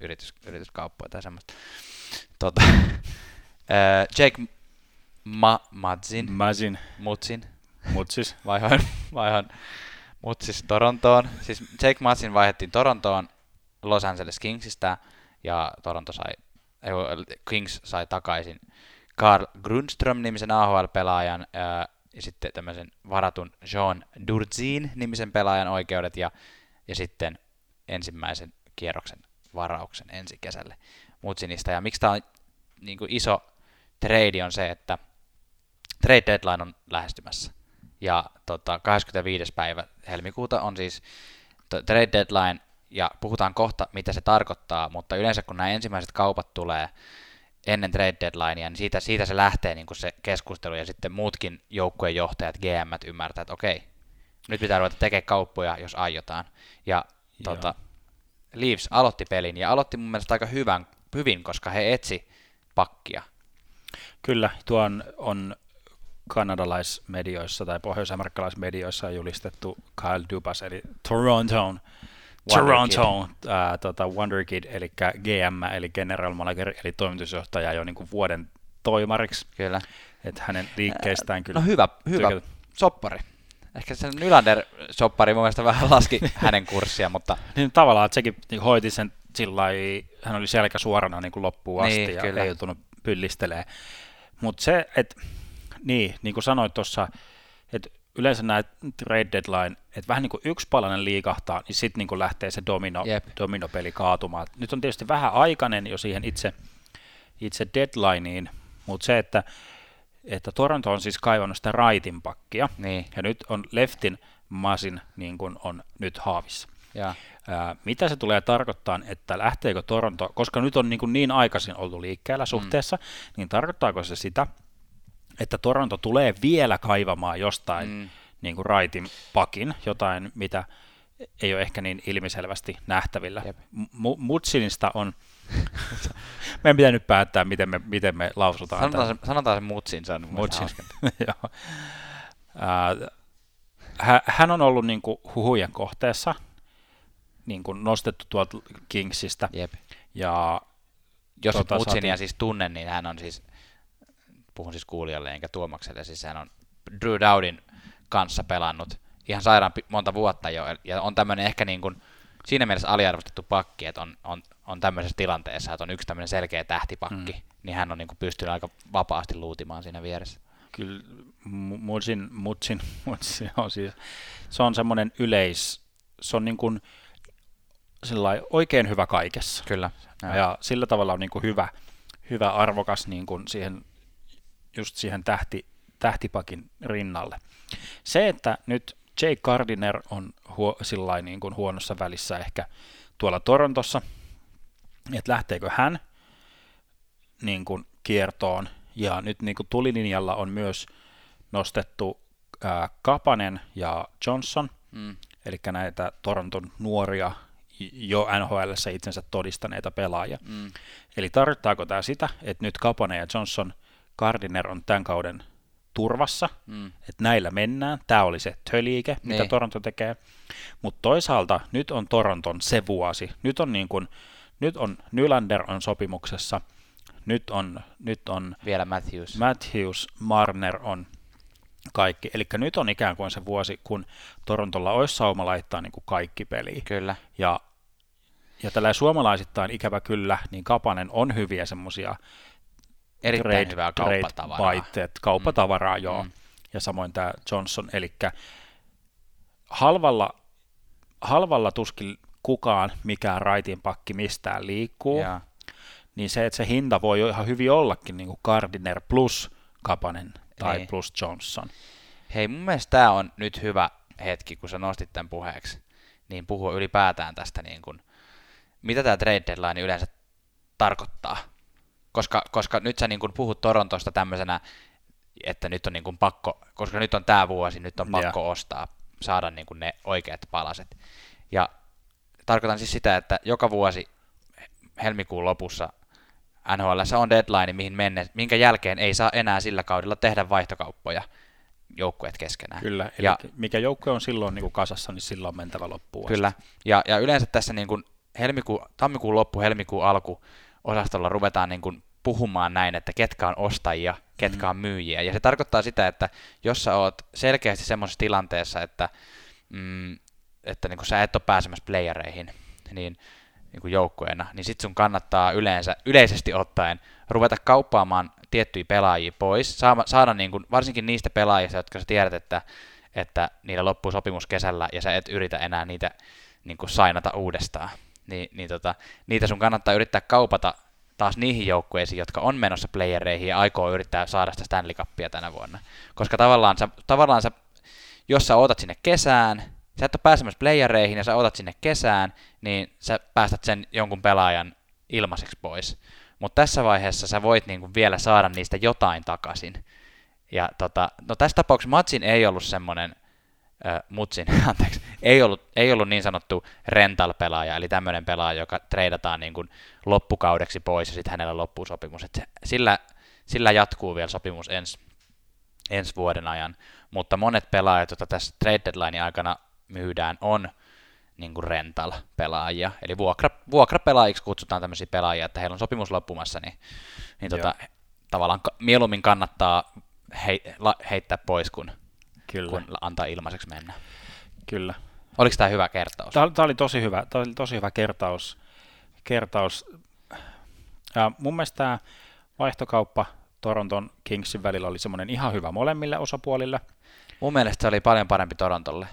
yrityskauppoja tai semmoista. Jake Muzzin Torontoon. Siis Jake Muzzin vaihdettiin Torontoon Los Angeles Kingsistä, ja Kings sai takaisin Carl Grundström-nimisen AHL-pelaajan, ja sitten tämmöisen varatun Jean Durzin-nimisen pelaajan oikeudet, ja sitten ensimmäisen kierroksen varauksen ensi kesälle Mutsinista. Ja miksi tämä on niin kuin iso trade on se, että trade deadline on lähestymässä. Ja 25. päivä helmikuuta on siis trade deadline, ja puhutaan kohta, mitä se tarkoittaa, mutta yleensä kun nämä ensimmäiset kaupat tulee ennen trade deadlinea, niin siitä se lähtee niin kuin se keskustelu, ja sitten muutkin joukkueen johtajat, GM:t ymmärtää, että okei, nyt pitää ruveta tekemään kauppoja, jos aiotaan. Ja Leafs aloitti pelin, ja aloitti mun mielestä aika hyvin, koska he etsi pakkia. Kyllä, tuo on kanadalaismedioissa tai pohjois-amerikkalaismedioissa on julistettu Kyle Dubas, eli Toronton Wonder Kid, eli GM, eli General Manager, eli toimitusjohtaja jo niin kuin vuoden toimariksi. Kyllä. Että hänen liikkeestään kyllä. No hyvä soppari. Ehkä sen Nylander-soppari mun mielestä vähän laski hänen kurssia, mutta... Niin tavallaan, että sekin niin hoiti sen sillä lailla, hän oli selkä suorana niin kuin loppuun asti niin, ja kyllä. Ei joutunut pyllistelemään. Mutta se, että niin kuin sanoit tuossa, että yleensä nämä trade deadline, että vähän niin kuin yksi palanen liikahtaa, niin sitten niin kuin lähtee se dominopeli kaatumaan. Nyt on tietysti vähän aikainen jo siihen itse deadlineen, mutta se, että Toronto on siis kaivannut sitä rightin pakkia, niin. Ja nyt on leftin Muzzin niin kuin on nyt haavissa. Mitä se tulee tarkoittaa, että lähteekö Toronto, koska nyt on niin aikaisin ollut liikkeellä suhteessa, niin tarkoittaako se sitä, että Toronto tulee vielä kaivamaan jostain niin kuin rightin pakin, jotain mitä ei ole ehkä niin ilmiselvästi nähtävillä. Mutsinista on... Meidän pitää nyt päättää, miten me lausutaan. Sanotaan se Muzzin. Hän on ollut niin kuin huhujen kohteessa, niin kuin nostettu tuolta Kingsistä. Jep. Ja jos Mutzinia siis tunne, niin hän on siis, puhun siis kuulijalle enkä Tuomakselle, siis hän on Drew Dowdin kanssa pelannut ihan sairaan monta vuotta jo, ja on tämmöinen ehkä niin kuin siinä mielessä aliarvostettu pakki, että on tämmöisessä tilanteessa, että on yksi tämmöinen selkeä tähtipakki, niin hän on niin kuin pystynyt aika vapaasti luutimaan siinä vieressä. Kyllä Muzzin on siis, se on semmoinen se on niin kuin sellainen oikein hyvä kaikessa. Kyllä. Ja sillä tavalla on niin kuin hyvä arvokas niin kuin siihen tähtipakin rinnalle. Se, että nyt Jay Gardiner on sillain niin kuin huonossa välissä ehkä tuolla Torontossa, että lähteekö hän niin kuin kiertoon, ja nyt niin kuin tulilinjalla on myös nostettu Kapanen ja Johnson, eli näitä Toronton nuoria jo NHL:ssä itsensä todistaneita pelaajia. Eli tarkoittaako tämä sitä, että nyt Kapanen ja Johnson, Gardiner on tämän kauden turvassa, että näillä mennään. Tämä oli se töliike, mitä Toronto tekee. Mutta toisaalta nyt on Toronton se vuosi. Nyt on Nylander on sopimuksessa. Nyt on vielä Matthews, Marner on kaikki. Eli nyt on ikään kuin se vuosi, kun Torontolla olisi sauma laittaa niin kuin kaikki peliin. Kyllä. Ja tällä suomalaisittain ikävä kyllä, niin Kapanen on hyviä semmoisia erittäin hyvää kauppatavaraa. Kauppatavaraa, ja samoin tämä Johnson, eli halvalla tuskin kukaan mikään raitin pakki mistään liikkuu, niin se, että se hinta voi ihan hyvin ollakin niin kuin Gardiner plus Kapanen tai plus Johnson. Hei, mun mielestä tämä on nyt hyvä hetki, kun sä nostit tämän puheeksi, niin puhua ylipäätään tästä, niin kuin, mitä tämä trade deadline yleensä tarkoittaa. Koska nyt sä niin kun puhut Torontosta tämmöisenä, että nyt on niin kun pakko, koska nyt on tää vuosi, nyt on pakko ostaa, saada niin kun ne oikeat palaset. Ja tarkoitan siis sitä, että joka vuosi helmikuun lopussa NHL:ssä on deadline, minkä jälkeen ei saa enää sillä kaudella tehdä vaihtokauppoja joukkueet keskenään. Kyllä, eli ja, mikä joukkue on silloin niin kuin kasassa, niin silloin on mentävä loppuun. Kyllä, ja yleensä tässä niin kuin tammikuun loppu, helmikuun alku osastolla ruvetaan niin kuin puhumaan näin, että ketkä on ostajia, ketkä on myyjiä. Ja se tarkoittaa sitä, että jos sä oot selkeästi semmoisessa tilanteessa, että niin kun sä et ole pääsemässä playereihin niin kun joukkueena, niin sit sun kannattaa yleisesti ottaen ruveta kauppaamaan tiettyjä pelaajia pois, saada niin kun, varsinkin niistä pelaajista, jotka sä tiedät, että niillä loppuu sopimus kesällä ja sä et yritä enää niitä niin kun sainata uudestaan. Niitä sun kannattaa yrittää kaupata taas niihin joukkueisiin, jotka on menossa playereihin ja aikoo yrittää saada sitä Stanley Cupia tänä vuonna. Koska tavallaan sä, jos sä ootat sinne kesään, sä et ole pääsemässä playereihin ja sä ootat sinne kesään, niin sä päästät sen jonkun pelaajan ilmaiseksi pois. Mutta tässä vaiheessa sä voit niinku vielä saada niistä jotain takaisin. Ja no tässä tapauksessa Matsin ei ollut semmoinen, ei ollut niin sanottu rental-pelaaja, eli tämmöinen pelaaja, joka treidataan niin kuin loppukaudeksi pois ja sitten hänellä loppuu sopimus. Sillä jatkuu vielä sopimus ensi vuoden ajan, mutta monet pelaajat, joita tässä trade deadline aikana myydään, on niin kuin rental-pelaajia, eli vuokrapelaajiksi kutsutaan tämmöisiä pelaajia, että heillä on sopimus loppumassa, tavallaan mieluummin kannattaa heittää pois kun antaa ilmaiseksi mennä. Kyllä. Oliko tämä hyvä kertaus? Tämä oli tosi hyvä. Tämä oli tosi hyvä kertaus. Mun mielestä tämä vaihtokauppa Toronton Kingsin välillä oli semmoinen ihan hyvä molemmille osapuolille. Mun mielestä se oli paljon parempi Torontolle.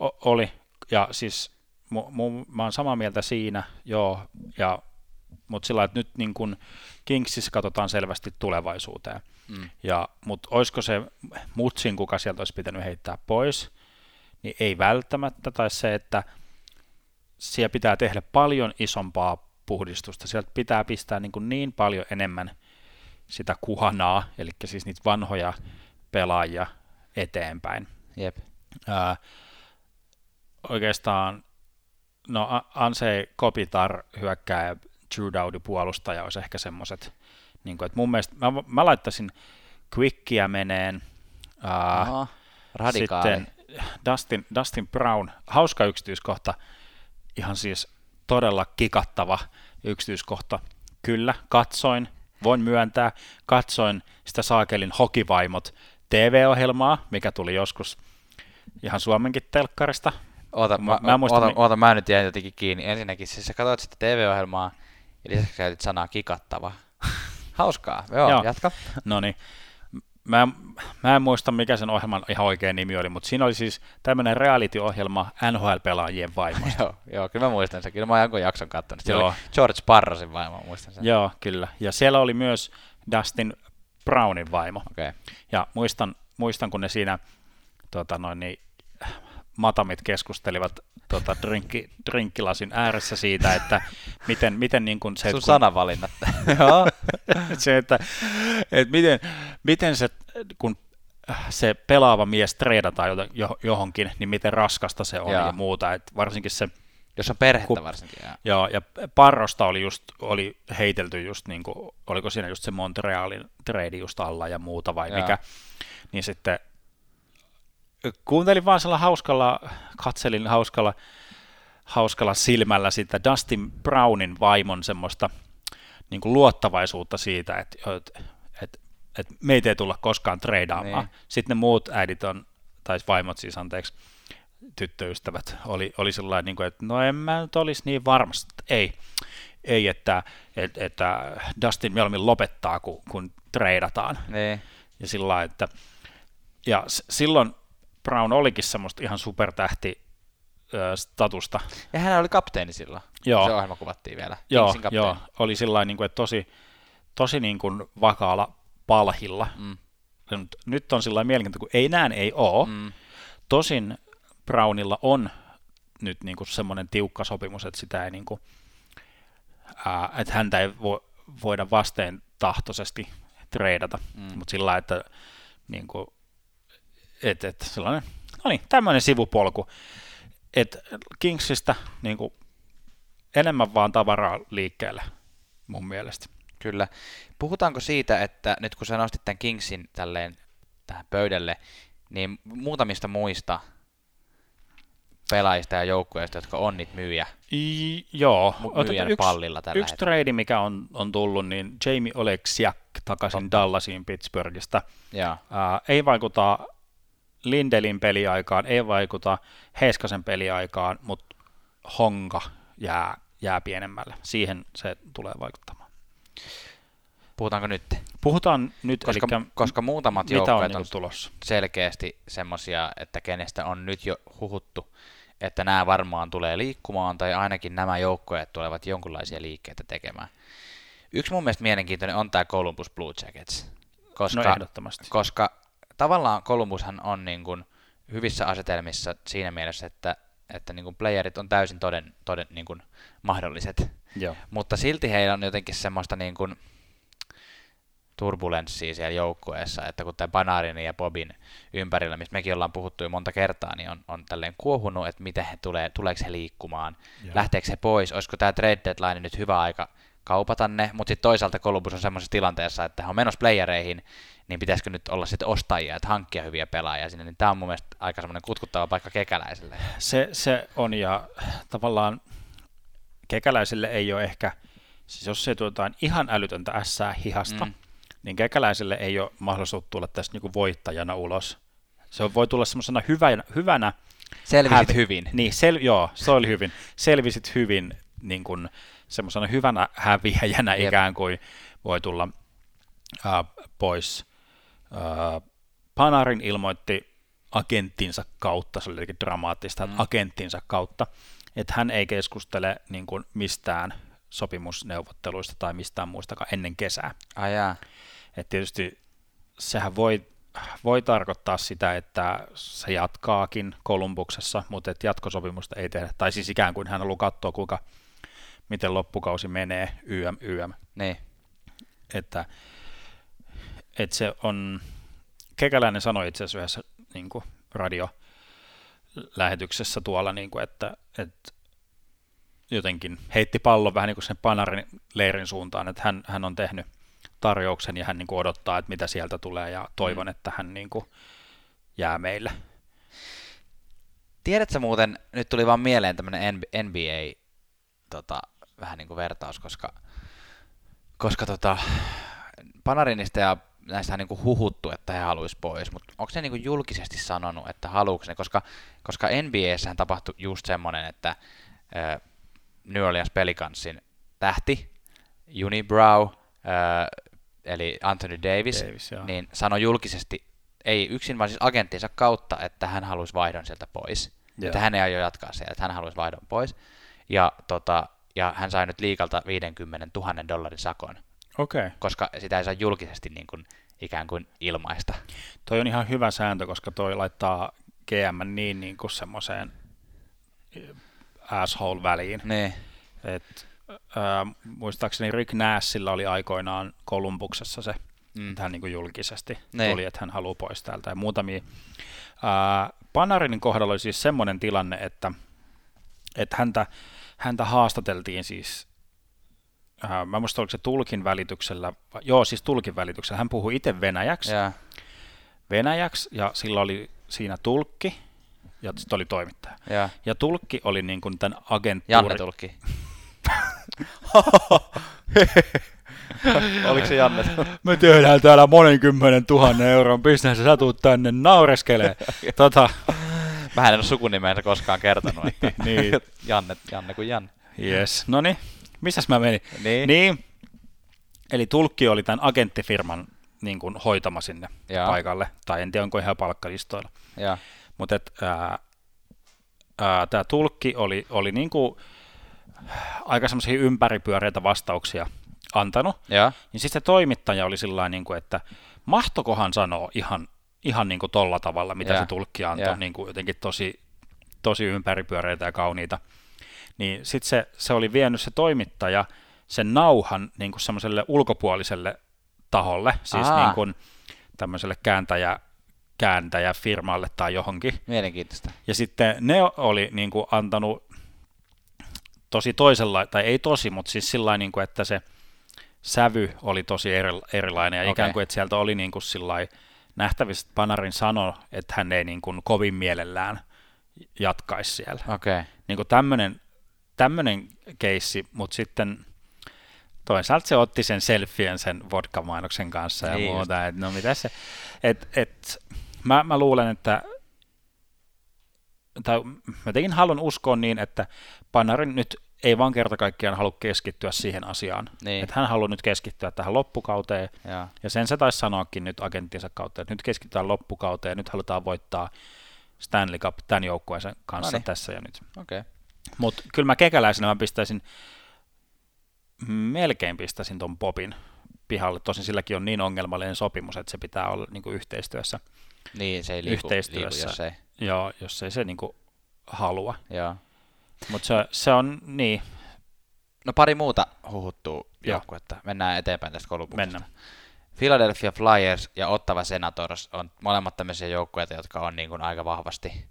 Oli. Ja siis mä oon samaa mieltä siinä, joo. Mutta sillä että nyt niin kun Kingsissä katsotaan selvästi tulevaisuuteen. Mutta olisiko se Mutsin, kuka sieltä olisi pitänyt heittää pois, niin ei välttämättä, tai se, että siellä pitää tehdä paljon isompaa puhdistusta, sieltä pitää pistää niin paljon enemmän sitä kuhanaa, eli siis niitä vanhoja pelaajia eteenpäin. Jep. Oikeastaan, no Anse Kopitar hyökkää Drew Doughty puolustaja olisi ehkä semmoiset, että mun mielestä mä laittaisin Quickia meneen, sitten Dustin Brown, hauska yksityiskohta, ihan siis todella kikattava yksityiskohta, kyllä, voin myöntää, katsoin sitä saakelin Hokivaimot TV-ohjelmaa, mikä tuli joskus ihan Suomenkin telkkarista. Mä nyt jäin jotenkin kiinni, ensinnäkin siis sä katsoit sitä TV-ohjelmaa, ja lisäksi käytit sanaa kikattava. Hauskaa, joo. Jatka. Noniin. Mä en muista, mikä sen ohjelman ihan oikea nimi oli, mutta siinä oli siis tämmöinen reality-ohjelma NHL-pelaajien vaimosta. joo, kyllä mä muistan sen. Kyllä mä oon jakson katsonut. Siellä oli George Parrosin vaimo, muistan sen. Joo, kyllä. Ja siellä oli myös Dustin Brownin vaimo. Okay. Ja muistan, kun ne siinä matamit keskustelivat drinkkilasin ääressä siitä, että miten niin kuin se... Sun sanavalinnat. Se, että miten se, kun se pelaava mies treidataan johonkin, niin miten raskasta se on ja muuta. Että varsinkin se... Jos on perhettä varsinkin. Joo, ja Parrosta oli heitelty just niin kuin, oliko siinä just se Montrealin treidi just alla ja muuta vai mikä. Niin sitten... Kuuntelin vaan sellainen katselin hauskalla silmällä sitä Dustin Brownin vaimon semmoista niin kuin luottavaisuutta siitä, että meitä ei tulla koskaan treidaamaan. Niin. Sitten ne muut äidit tai vaimot siis anteeksi, tyttöystävät, oli sellainen, niin kuin, että no en mä nyt olisi niin varmasti, ei että Dustin mieluummin lopettaa, kun treidataan. Niin. Ja sillä että ja silloin Brown olikin semmoista ihan supertähti statusta. Ja hän oli kapteeni silloin. Joo. Se ohjelma kuvattiin vielä. Joo. Oli sillain niin kuin, että tosi niin kuin vakaalla palhilla. Nyt on sillain mielenkiintoista, kun ei näin ei ole. Tosin Brownilla on nyt niin kuin semmoinen tiukka sopimus, että sitä ei niin kuin, että häntä ei voida vasteen tahtoisesti treidata. Mutta sillain, että niin kuin, sellainen, no niin, tämmöinen sivupolku, että Kingsistä niin kuin enemmän vaan tavaraa liikkeelle mun mielestä. Kyllä. Puhutaanko siitä, että nyt kun sä nostit tämän Kingsin tälleen tähän pöydälle, niin muutamista muista pelaajista ja joukkueista, jotka on niitä myyjä. Joo. Myyjän pallilla tällä hetkellä. Yksi trade, mikä on tullut, niin Jamie Oleksiak takaisin Dallasiin Pittsburghista. Ei vaikuta Lindelin peliaikaan, ei vaikuta Heiskasen peliaikaan, mutta Honka jää pienemmälle. Siihen se tulee vaikuttamaan. Puhutaanko nyt? Puhutaan nyt, koska muutamat joukkueet on tulossa selkeästi semmoisia, että kenestä on nyt jo huhuttu, että nämä varmaan tulee liikkumaan, tai ainakin nämä joukkueet tulevat jonkinlaisia liikkeitä tekemään. Yksi mun mielestä mielenkiintoinen on tämä Columbus Blue Jackets, koska tavallaan Columbushan on niin kuin hyvissä asetelmissa siinä mielessä, että niin kuin playerit on täysin toden niin kuin mahdolliset. Joo. Mutta silti heillä on jotenkin semmoista niin kuin turbulenssia siellä joukkueessa, että kun tämä Panarinin ja Bobin ympärillä, mistä mekin ollaan puhuttu jo monta kertaa, niin on tälleen kuohunut, että miten tuleeko he liikkumaan, lähteekö he pois, olisiko tämä trade deadline nyt hyvä aika kaupata ne, mutta sitten toisaalta Columbus on semmoisessa tilanteessa, että he on menossa playereihin, niin pitäisikö nyt olla sitten ostajia, että hankkia hyviä pelaajia sinne, niin tämä on mun mielestä aika semmoinen kutkuttava paikka Kekäläiselle. Se on, ja tavallaan Kekäläiselle ei ole ehkä, siis jos se tuotaan ihan älytöntä ässää hihasta, niin Kekäläiselle ei ole mahdollisuutta tulla tästä niinku voittajana ulos. Se voi tulla semmoisena hyvänä... Selvisit hyvin. Niin, joo, se oli hyvin. Selvisit hyvin niin kuin semmoisena hyvänä häviäjänä ikään kuin voi tulla pois. Panarin ilmoitti agenttinsa kautta, se oli jotenkin dramaattista, että agenttinsa kautta, että hän ei keskustele niin kuin mistään sopimusneuvotteluista tai mistään muustakaan ennen kesää. Et tietysti sehän voi tarkoittaa sitä, että se jatkaakin Kolumbuksessa, mutta et jatkosopimusta ei tehdä. Tai siis ikään kuin hän haluaa katsoa, miten loppukausi menee, YM. Niin. Että se on, Kekäläinen sanoi itse asiassa yhdessä niin kuin radiolähetyksessä tuolla, niin kuin, että jotenkin heitti pallon vähän niin kuin sen Panarin leirin suuntaan, että hän on tehnyt tarjouksen ja hän niin kuin odottaa, että mitä sieltä tulee, ja toivon, että hän niin kuin jää meille. Tiedätkö muuten, nyt tuli vaan mieleen tämmöinen NBA vähän niin kuin vertaus, koska Panarinista ja näistähän niin kuin huhuttu, että he haluaisi pois, mutta onko ne niin kuin julkisesti sanonut, että haluuks ne, koska NBAssähän tapahtui just semmoinen, että New Orleans Pelicansin tähti, Unibrow, eli Anthony Davis niin sanoi julkisesti, ei yksin vaan siis agenttinsa kautta, että hän haluaisi vaihdon sieltä pois. Joo. Että hän ei aio jatkaa sieltä, että hän haluaisi vaihdon pois. Ja hän sai nyt liikalta $50,000 sakon, koska sitä ei saa julkisesti niin kuin, ikään kuin ilmaista. Toi on ihan hyvä sääntö, koska toi laittaa GM niin kuin semmoiseen asshole-väliin. Niin. Muistaakseni Rick Nashilla oli aikoinaan Kolumbuksessa se, että hän niin kuin julkisesti tuli, että hän haluaa pois täältä ja muutamia. Panarinin kohdalla oli siis semmoinen tilanne, että häntä haastateltiin siis, mä muistan, oliko se tulkin välityksellä, joo siis tulkin välityksellä, hän puhui itse venäjäksi ja sillä oli siinä tulkki ja sitten oli toimittaja. Ja tulkki oli niin kuin tämän agenttuurin. Janne tulkki. Oliko se Janne? Me tehdään täällä $90,000 bisneessä, sä tuut tänne naureskeleen. Mä en ole sukunimeensä koskaan kertonut, että niin. Janne kuin Janne. Yes. No niin, missäs mä menin? Niin. Eli tulkki oli tämän agenttifirman niin kuin hoitama sinne paikalle, tai en tiedä onko ihan palkkalistoilla. Mutta tämä tulkki oli niin kuin aika semmoisia ympäripyöreitä vastauksia antanut, niin sitten se toimittaja oli sillä tavalla, että mahtokohan sanoa ihan niin kuin tolla tavalla, mitä se tulkki antoi, niin kuin jotenkin tosi, tosi ympäripyöreitä ja kauniita, niin sitten se oli vienyt se toimittaja sen nauhan niin kuin semmoiselle ulkopuoliselle taholle, siis niin kuin tämmöiselle kääntäjäfirmalle tai johonkin. Mielenkiintoista. Ja sitten ne oli niin kuin antanut tosi toisella, tai ei tosi, mutta siis sillain niin kuin, että se sävy oli tosi erilainen, ja okay. Ikään kuin, että sieltä oli niin kuin sillain nähtävissä, että Panarin sanoi, että hän ei niin kuin kovin mielellään jatkaisi siellä. Okay. Niin kuin tämmöinen keissi, mutta sitten toisaalta se otti sen selfien sen vodka-mainoksen kanssa ja muuta, että no mitä se, mä luulen, että tai mä tekin haluan uskoa niin, että Panarin nyt ei vaan kerta kaikkiaan halua keskittyä siihen asiaan. Niin. Että hän haluaa nyt keskittyä tähän loppukauteen, ja sen se taisi sanoakin nyt agenttinsa kautta, että nyt keskitytään loppukauteen, ja nyt halutaan voittaa Stanley Cup tämän joukkueensa kanssa tässä ja nyt. Okay. Mutta kyllä mä kekäläisenä melkein pistäisin ton Bobin pihalle, tosin silläkin on niin ongelmallinen sopimus, että se pitää olla niinku yhteistyössä. Niin, se ei liiku, jos ei. Joo, jos ei se niinku halua. Mutta se on niin. No pari muuta huhuttuu joukkuetta. Mennään eteenpäin tästä Columbuksesta. Philadelphia Flyers ja Ottawa Senators on molemmat tämmöisiä joukkueita, jotka on niin kuin aika vahvasti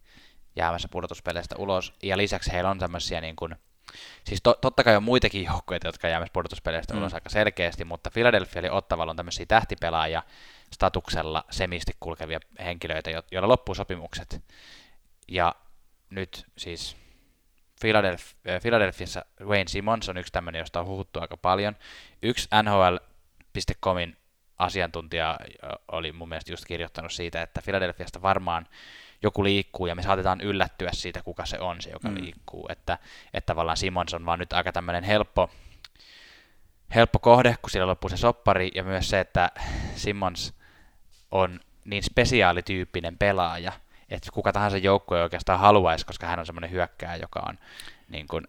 jäämässä pudotuspeleistä ulos. Ja lisäksi heillä on tämmöisiä, niin kuin, siis totta kai on muitakin joukkueita, jotka on jäämässä pudotuspeleistä ulos aika selkeästi, mutta Philadelphia eli Ottawalla on tämmöisiä tähtipelaajia statuksella semisti kulkevia henkilöitä, joilla loppuu sopimukset. Ja nyt siis Philadelphiassa Wayne Simmonds on yksi tämmöinen, josta on huhuttu aika paljon. Yksi NHL.comin asiantuntija oli mun mielestä just kirjoittanut siitä, että Philadelphiasta varmaan joku liikkuu, ja me saatetaan yllättyä siitä, kuka se on se, joka liikkuu. Että tavallaan Simmonds on vaan nyt aika tämmöinen helppo kohde, kun siellä loppuu se soppari, ja myös se, että Simmonds on niin spesiaalityyppinen pelaaja, että kuka tahansa joukkue ei oikeastaan haluaisi, koska hän on semmoinen hyökkääjä, joka on niin kuin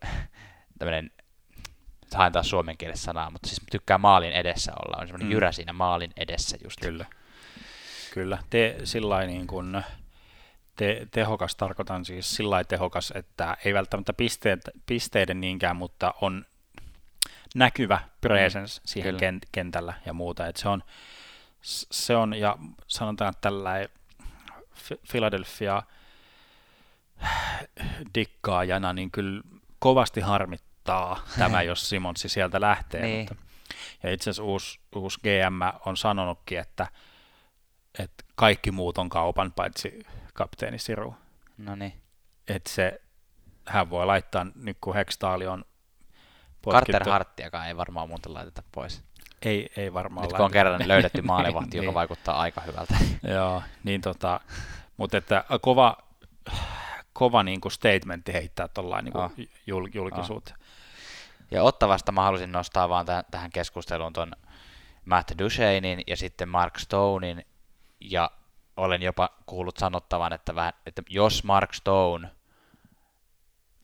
tämmöinen, haen taas suomen kielessä sanaa, mutta siis tykkää maalin edessä olla, on semmoinen jyrä siinä maalin edessä just. Kyllä. Sillain niin kuin tehokas tarkoitan siis sillain tehokas, että ei välttämättä pisteiden niinkään, mutta on näkyvä presence siihen kentällä ja muuta, että se on ja sanotaan, että tällainen Philadelphia dikkaajana, niin kyllä kovasti harmittaa tämä, jos Simmonsi sieltä lähtee. Niin. Mutta, ja itse asiassa uusi GM on sanonutkin, että kaikki muut on kaupan, paitsi kapteeni Siru. No niin. Että hän voi laittaa, nyt kun Hextaali on potkittu. Carter Harttiakaan ei varmaan muuten laiteta pois. Ei varmaan. Nyt kun on kerran löydetty maalivahti, joka vaikuttaa aika hyvältä. Joo, niin mutta että kova niinku statementti heittää tollain niinku julkisuuteen. Ja Ottavasta mä halusin nostaa vaan tähän keskusteluun ton Matt Duchenin ja sitten Mark Stonein, ja olen jopa kuullut sanottavan, että jos Mark Stone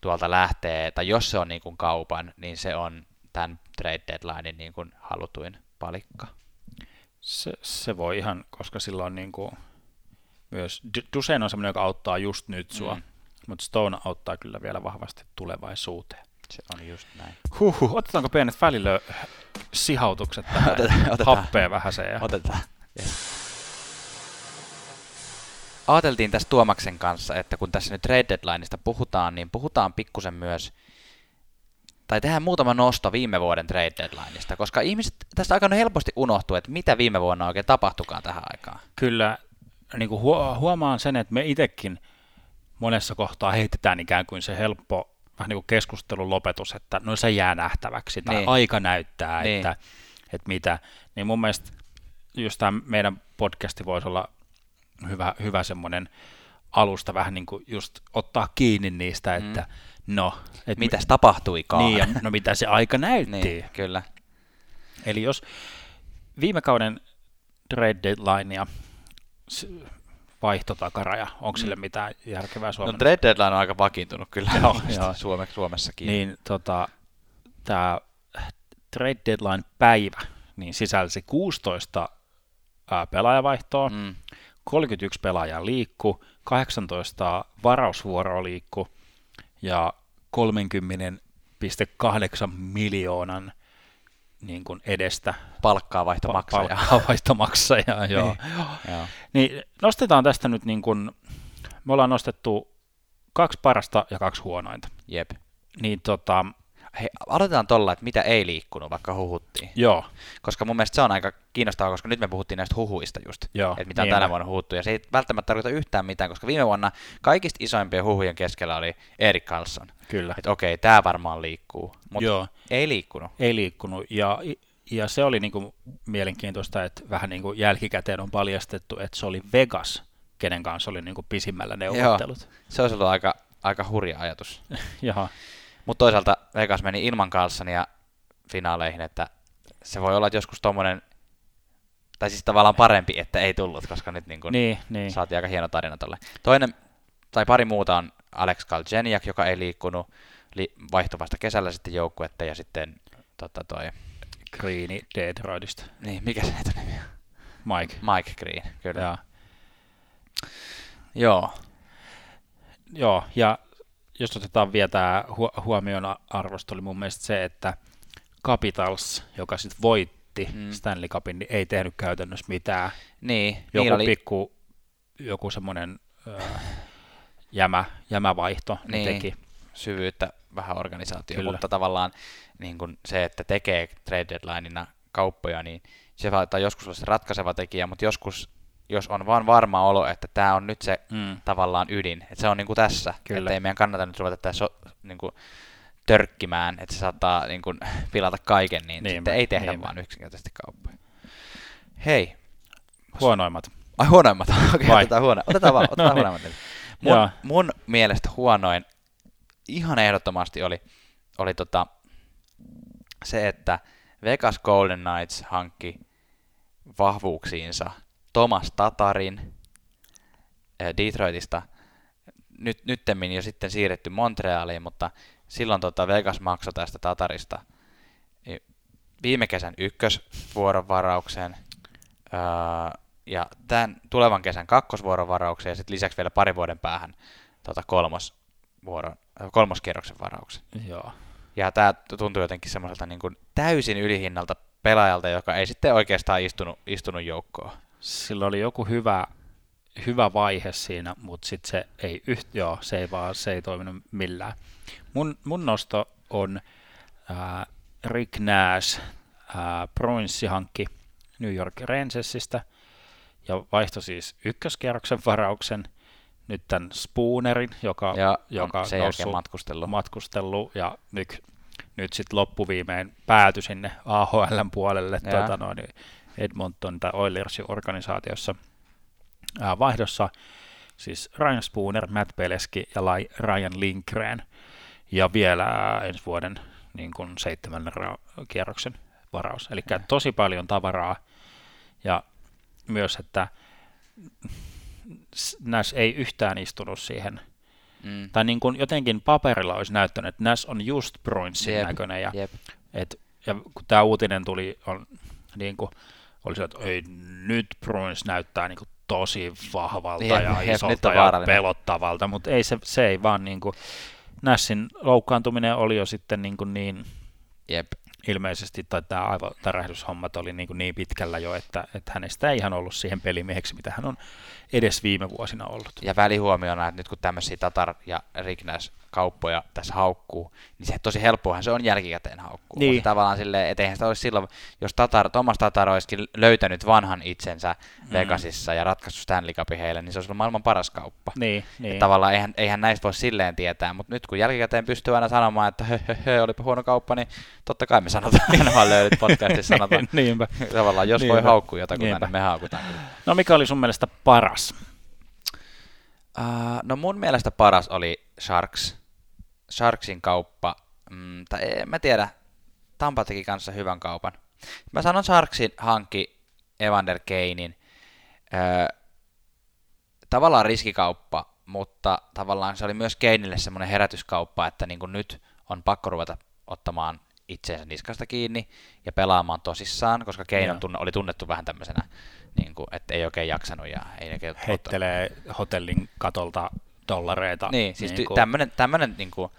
tuolta lähtee, tai jos se on niin kuin kaupan, niin se on tämän trade deadlinein niin kuin halutuin palikka. Se voi ihan, koska sillä on niin kuin myös Dusein on semmoinen, joka auttaa just nyt sua, mutta Stone auttaa kyllä vielä vahvasti tulevaisuuteen. Se on just näin. Huhhuh, otetaanko pienet välillä sihautukset tähän? Otetaan. Happea vähäsen. Otetaan. Yes. Ajateltiin tässä Tuomaksen kanssa, että kun tässä nyt trade deadlineista puhutaan, niin puhutaan pikkusen myös, tai tehdään muutama nosto viime vuoden trade deadlineista, koska ihmiset tästä aika helposti unohtuu, että mitä viime vuonna oikein tapahtukaan tähän aikaan. Kyllä, niin kuin huomaan sen, että me itsekin monessa kohtaa heitetään ikään kuin se helppo vähän niin kuin keskustelun lopetus, että no se jää nähtäväksi, tai aika näyttää, että mitä. Niin mun mielestä just tämä meidän podcasti voisi olla hyvä semmoinen alusta vähän niin kuin just ottaa kiinni niistä, että no. Mitäs tapahtuikaan? Niin, ja no mitä se aika näytti. Niin, kyllä. Eli jos viime kauden trade deadlinea vaihtotakaraja, onko sille mitään järkevää Suomessa? No trade deadline on aika vakiintunut kyllä Suomessakin. Niin tämä trade deadline päivä niin sisälsi 16 pelaajavaihtoa, 31 pelaajaa liikkuu, 18 varausvuoroa liikkuu ja 30,8 miljoonan niin kuin edestä palkkaa vaihtomaksajaa. Joo. Niin nostetaan tästä nyt, niin kuin, me ollaan nostettu 2 parasta ja 2 huonointa. Jep. Niin Hei, aloitetaan tuolla, että mitä ei liikkunut, vaikka huhuttiin. Joo. Koska mun mielestä se on aika kiinnostavaa, koska nyt me puhuttiin näistä huhuista just, joo, että mitä on niin tänä vuonna huhuttu. Ja se ei välttämättä tarkoita yhtään mitään, koska viime vuonna kaikista isoimpien huhujen keskellä oli Erik Karlsson. Kyllä. Että okei, tää varmaan liikkuu, mutta ei liikkunut. Ei liikkunut, ja se oli niinku mielenkiintoista, että vähän niinku jälkikäteen on paljastettu, että se oli Vegas, kenen kanssa oli niinku pisimmällä neuvottelut. Joo, se olisi ollut aika hurja ajatus. Jaha. Mutta toisaalta Vegas meni ilman Karlssonia finaaleihin, että se voi olla, että joskus tommonen, tai siis tavallaan parempi, että ei tullut, koska nyt niin. Saatiin aika hieno tarina tolle. Toinen, tai pari muuta on Alex Galchenyuk, joka ei liikkunut, vaihtuvasta kesällä sitten joukkuetta, ja sitten toi Greeni Detroitista. Niin, mikä se näitä nimi on? Mike Green, kyllä. Joo, ja jos otetaan vielä tämä huomion arvosta, oli mun mielestä se, että Capitals, joka sitten voitti Stanley Cupin, niin ei tehnyt käytännössä mitään. Niin, joku semmoinen jämävaihto niin teki. Syvyyttä vähän organisaatio, kyllä, mutta tavallaan niin kun se, että tekee trade deadlineina kauppoja, niin se saattaa joskus olla se ratkaiseva tekijä, mutta joskus, jos on vaan varma olo, että tämä on nyt se tavallaan ydin, että se on niin kuin tässä, että ei meidän kannata nyt ruveta tätä niin kuin törkkimään, että se saattaa niin kuin pilata kaiken, niin sitten ei tehdä vaan yksinkertaisesti kauppoja. Hei. Huonoimmat. Ai huonoimmat, okei, otetaan huonoimmat. Mun mielestä huonoin ihan ehdottomasti oli se, että Vegas Golden Knights hankki vahvuuksiinsa Tomas Tatarin Detroitista, nyttemmin jo sitten siirretty Montrealiin, mutta silloin Vegas maksoi tästä Tatarista viime kesän ykkösvuorovaraukseen ja tämän tulevan kesän kakkosvuorovaraukseen ja sitten lisäksi vielä pari vuoden päähän kolmoskierroksen varauksen. Joo. Ja tämä tuntuu jotenkin semmoiselta niin kuin täysin ylihinnalta pelaajalta, joka ei sitten oikeastaan istunut joukkoon. Sillä oli joku hyvä vaihe siinä, mutta sitten se ei toiminut millään. Mun nosto on Rick Nash, provinssihankki New York Rangersista, ja vaihtoi siis ykköskierroksen varauksen, nyt tämän Spoonerin, joka sen jälkeen matkustellut ja nyt sitten loppuviimein päätyi sinne AHL:n puolelle, Edmonton tai Oilersin organisaatiossa vaihdossa, siis Ryan Spooner, Matt Peleski ja Ryan Lindgren, ja vielä ensi vuoden niin kuin 7. kierroksen varaus. Eli tosi paljon tavaraa, ja myös, että Nash ei yhtään istunut siihen, tai niin kuin jotenkin paperilla olisi näyttänyt, että Nash on just Bruinsin näköinen, ja kun tämä uutinen tuli, niin kuin olisi, että ei, nyt Bruins näyttää niin kuin tosi vahvalta ja isolta ja pelottavalta, mutta ei se ei vaan niin kuin Nashin loukkaantuminen oli jo sitten niin ilmeisesti, tai tämä aivotärähdyshommat oli niin pitkällä jo, että hänestä ei ihan ollut siihen pelimieheksi, mitä hän on edes viime vuosina ollut. Ja välihuomiona, että nyt kun tämmöisiä Tatar- ja Rignäs-kauppoja tässä haukkuu, niin se tosi helppoahan se on jälkikäteen haukkuu. Niin. Mutta tavallaan silleen, että eihän sitä olisi silloin, jos Tomas Tatar olisikin löytänyt vanhan itsensä Vegasissa ja ratkaissut Stanley Cupin heille, niin se olisi ollut maailman paras kauppa. Niin. Tavallaan eihän näistä voi silleen tietää, mutta nyt kun jälkikäteen pystyy aina sanomaan, että olipa huono kauppa, niin totta kai me sanotaan, aina vaan löydyt podcastissa sanotaan. Niinpä. Tavallaan jos voi haukkua jotakuta, niin me haukutaan. No mikä oli sun mielestä paras? No mun mielestä paras oli Sharksin kauppa, tai en mä tiedä, Tampa teki kanssa hyvän kaupan. Mä sanon Sharksin hankki Evander Kanein, tavallaan riskikauppa, mutta tavallaan se oli myös Kaneille semmoinen herätyskauppa, että niin kun nyt on pakko ruveta ottamaan itseensä niskasta kiinni ja pelaamaan tosissaan, koska Kane oli tunnettu vähän tämmöisenä, niin kuin, että ei oikein jaksanut ja ei oikein heittelee hotellin katolta dollareita. Niin, siis tämmöinen niin kuin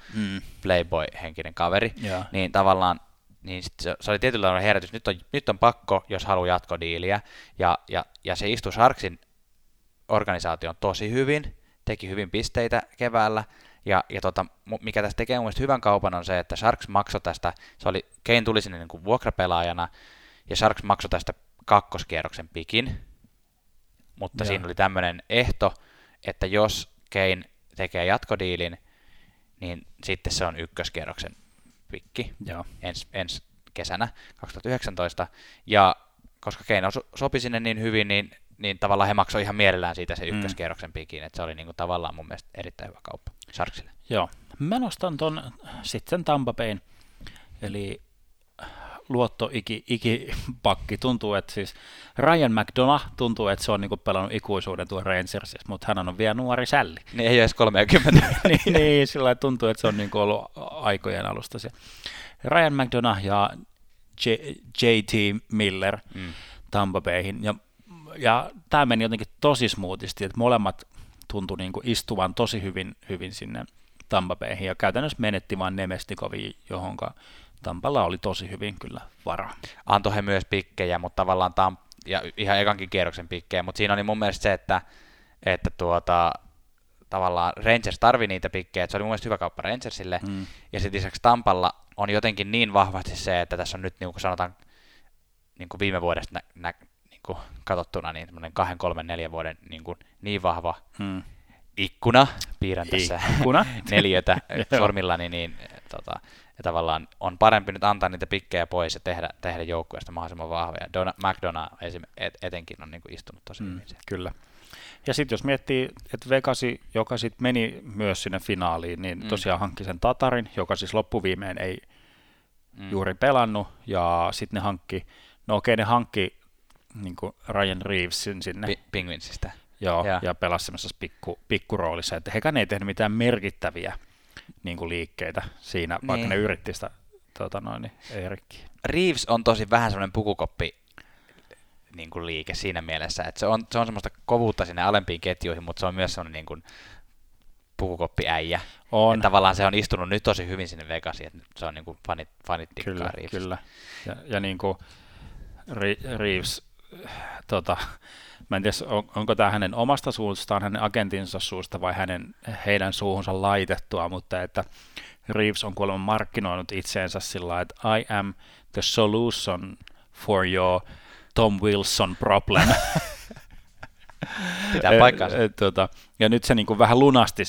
playboy-henkinen kaveri, niin tavallaan niin se oli tietynlainen herätys. Nyt on pakko, jos haluaa jatkodiiliä, ja se istui Sharksin organisaation tosi hyvin, teki hyvin pisteitä keväällä, Mikä tässä tekee mun mielestä hyvän kaupan on se, että Sharks maksoi tästä, Kane tuli sinne niin kuin vuokrapelaajana, ja Sharks maksoi tästä kakkoskierroksen pikin, mutta siinä oli tämmöinen ehto, että jos Kane tekee jatkodiilin, niin sitten se on ykköskierroksen pikki ensi kesänä 2019, ja koska Kane sopi sinne niin hyvin, niin tavallaan he maksoi ihan mielellään siitä se ykköskierroksen pikin, että se oli niinku tavallaan mun mielestä erittäin hyvä kauppa Sharksille. Joo, mä nostan ton sitten Tampa Bayn, eli luottoikipakki tuntuu, että siis Ryan McDonagh tuntuu, että se on niinku pelannut ikuisuuden tuon Rangersissa, mutta hän on vielä nuori sälli. Niin ei ole edes 30. niin, sillä tuntuu, että se on niinku ollut aikojen alusta se. Ryan McDonagh ja J.T. Miller Tampa Bayhin, ja tämä meni jotenkin tosi smoothisti, että molemmat tuntui niinku istuvan tosi hyvin sinne Tampa Bayhin, ja käytännössä menetti vaan Nemestikoviin, johonka Tampalla oli tosi hyvin kyllä varaa. Antoi he myös pikkejä, mutta tavallaan ja ihan ekankin kierroksen pikkejä, mutta siinä oli mun mielestä se, että tavallaan Rangers tarvii niitä pikkejä, että se oli mun mielestä hyvä kauppa Rangersille, ja sitten lisäksi Tampalla on jotenkin niin vahvasti se, että tässä on nyt, niin kuin sanotaan, niin kuin viime vuodesta niin kuin katsottuna, niin semmoinen 2, 3, 4 vuoden niin vahva ikkuna, piirrän tässä neliötä sormillani, ja tavallaan on parempi nyt antaa niitä pikkejä pois ja tehdä joukkueesta mahdollisimman vahvoja. McDonagh etenkin on niin kuin istunut tosi hyvin. Kyllä. Ja sitten jos miettii, että Vegasi, joka sitten meni myös sinne finaaliin, niin tosiaan hankki sen Tatarin, joka siis loppuviimeen ei juuri pelannut, ja sitten ne hankki niin kuin Ryan Reevesin sinne. Penguinsista. Joo, ja pelasi semmoisessa pikkuroolissa, että hekään ei tehnyt mitään merkittäviä niin kuin liikkeitä siinä, vaikka ne yritti sitä Erikkiä. Reeves on tosi vähän semmoinen pukukoppi niin kuin liike siinä mielessä, että se on semmoista kovuutta sinne alempiin ketjuihin, mutta se on myös semmoinen niin kuin pukukoppiäijä. On. Tavallaan se on istunut nyt tosi hyvin sinne Vegasiin, että se on niin kuin fanit tikkaa Reevesistä. Kyllä. Ja niin kuin Reeves, mä en tiedä, onko tämä hänen omasta suustaan, hänen agentinsa suusta vai heidän suuhunsa laitettua, mutta että Reeves on kuulemma markkinoinut itseensä sillä lailla, että I am the solution for your Tom Wilson problem. Pitää paikkaansa. Ja nyt se niinku vähän lunasti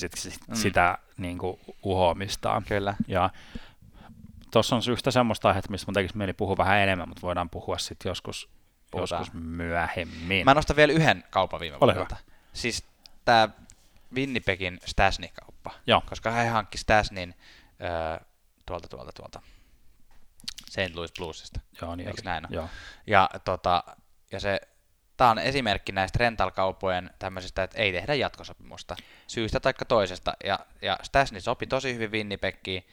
sitä niinku uhoamistaan. Kyllä. Ja tuossa on yhtä semmoista aihetta, mistä mun tekisi mieli puhua vähän enemmän, mutta voidaan puhua sitten joskus myöhemmin. Mä nostan vielä yhden kaupan viime vuodelta. Siis tää Winnipegin Stasny-kauppa. Joo. Koska he hankki Stasnyn tuolta St. Louis Bluesista. Joo, niin. Eiks näin ole? Ja se, tää on esimerkki näistä rental-kaupojen tämmöisistä, että ei tehdä jatkosopimusta syystä tai toisesta. Ja Stasny sopi tosi hyvin Winnipegiin.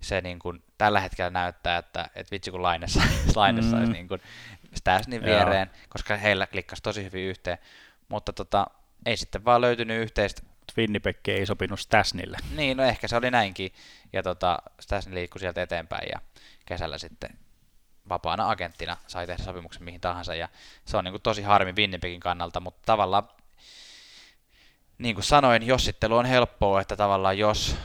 Se niin kuin tällä hetkellä näyttää, että vitsi kun lainessa olisi niin kuin Stasnyn viereen, koska heillä klikkasi tosi hyvin yhteen, mutta ei sitten vaan löytynyt yhteistä. Winnipeg ei sopinut Stasnille. Niin, no ehkä se oli näinkin, ja Stasny liikkui sieltä eteenpäin, ja kesällä sitten vapaana agenttina sai tehdä sopimuksen mihin tahansa, ja se on niin kuin tosi harmi Winnipegin kannalta, mutta tavallaan, niin kuin sanoin, jossittelu on helppoa, että tavallaan jos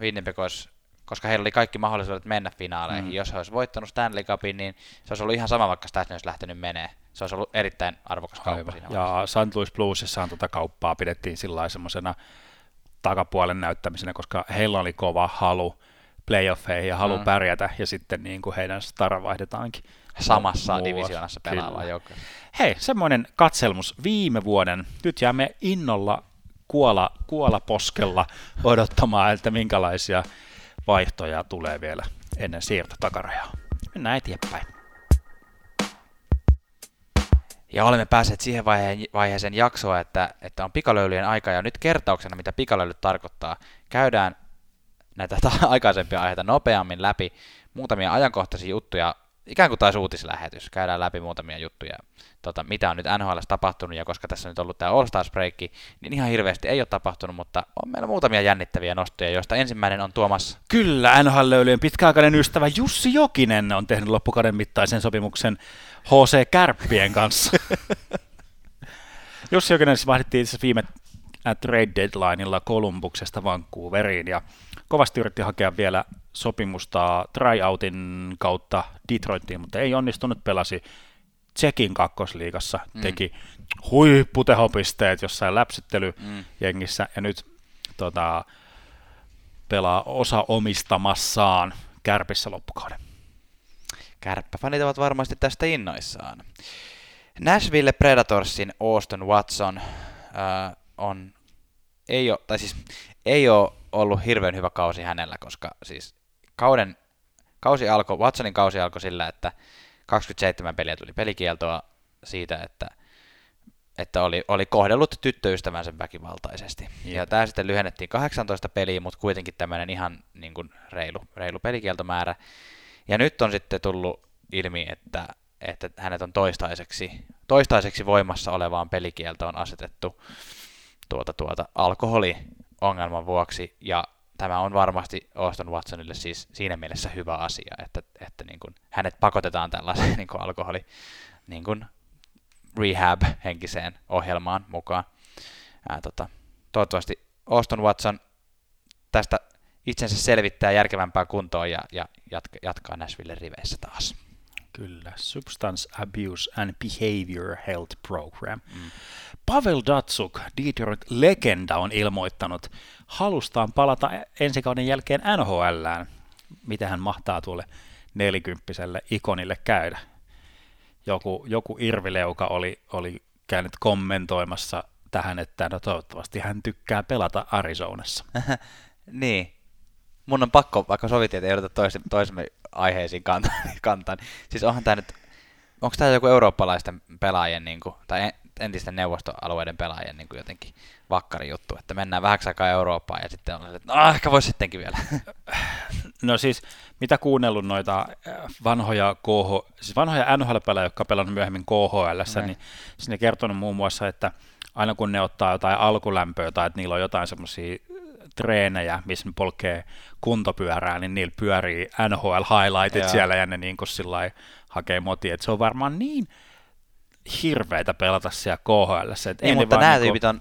Winnipeg olisi, koska heillä oli kaikki mahdollisuudet mennä finaaleihin. Jos he olisi voittanut Stanley Cupin, niin se olisi ollut ihan sama, vaikka Stasny olisi lähtenyt menee. Se olisi ollut erittäin arvokas kauppa siinä vaiheessa. Ja St. Louis Bluesissaan kauppaa pidettiin sellaisena takapuolen näyttämisenä, koska heillä oli kova halu playoffeihin ja halu pärjätä, ja sitten niin kuin heidän stara vaihdetaankin. Samassa divisioonassa pelaavaa joukkoja. Hei, semmoinen katselmus viime vuoden. Nyt jäämme innolla kuola poskella odottamaan, että minkälaisia vaihtoja tulee vielä ennen siirtotakarajaa. Mennään eteenpäin. Ja olemme päässeet siihen vaiheeseen jaksoa, että on pikalöylyjen aika, ja nyt kertauksena, mitä pikalöylyt tarkoittaa. Käydään näitä aikaisempia aiheita nopeammin läpi, muutamia ajankohtaisia juttuja, ikään kuin taisi uutislähetys. Käydään läpi muutamia juttuja, mitä on nyt NHL:ssä tapahtunut, ja koska tässä on nyt ollut tämä All-Stars-breikki, niin ihan hirveästi ei ole tapahtunut, mutta on meillä muutamia jännittäviä nostoja, joista ensimmäinen on Tuomas. Kyllä, NHL-löylyjen pitkäaikainen ystävä Jussi Jokinen on tehnyt loppukauden mittaisen sopimuksen HC Kärppien kanssa. Jussi Jokinen siis vaihdettiin viime trade deadlinella Kolumbuksesta Vancouveriin ja kovasti yritti hakea vielä sopimusta tryoutin kautta Detroitiin, mutta ei onnistunut, pelasi Tsekin kakkosliigassa, teki huipputehopisteet jossain läpsyttelyjengissä ja nyt pelaa osa omistamassaan Kärpissä loppukauden. Kärppäfanit ovat varmasti tästä innoissaan. Nashville Predatorsin Auston Watson ei ole ollut hirveän hyvä kausi hänellä, koska siis Watsonin kausi alkoi sillä, että 27 peliä tuli pelikieltoa siitä, että oli kohdellut tyttöystävänsä väkivaltaisesti. Jep. Ja tämä sitten lyhennettiin 18 peliä, mutta kuitenkin tämmöinen ihan niin kuin reilu pelikieltomäärä. Ja nyt on sitten tullut ilmi, että hänet on toistaiseksi voimassa olevaan pelikieltoon asetettu alkoholiongelman vuoksi. Ja tämä on varmasti Auston Watsonille siis siinä mielessä hyvä asia, että niin kuin hänet pakotetaan tällaiseen niin kuin alkoholi niin kuin rehab-henkiseen ohjelmaan mukaan. Toivottavasti Auston Watson tästä itsensä selvittää järkevämpään kuntoon ja jatkaa Nashville riveissä taas. Kyllä, Substance Abuse and Behavior Health Program. Pavel Datsuk, Detroit-legenda, on ilmoittanut halustaan palata ensi kauden jälkeen NHL:ään. Mitähän mahtaa tuolle 40-selle ikonille käydä? Joku irvileuka oli käynyt kommentoimassa tähän, että no toivottavasti hän tykkää pelata Arizonassa. Niin. Mun on pakko, vaikka sovittiin, että ei odota toisemme aiheisiin kantaan. Siis onhan tää nyt, onko tää joku eurooppalaisten pelaajien, tai entisten neuvostoalueiden pelaajien jotenkin vakkari juttu, että mennään vähäksi aikaa Eurooppaan ja sitten on, että no ehkä vois sittenkin vielä. No siis, mitä kuunnellut noita vanhoja NHL-pelejä, jotka on pelannut myöhemmin KHL:ssä, niin sinne kertonut muun muassa, että aina kun ne ottaa jotain alkulämpöä tai että niillä on jotain semmoisia treenejä, missä ne polkee kuntopyörää, niin niillä pyörii NHL-highlightit siellä ja ne niin kuin sillai hakee motia. Et se on varmaan niin hirveitä pelata siellä KHL:ssä. Niin, mutta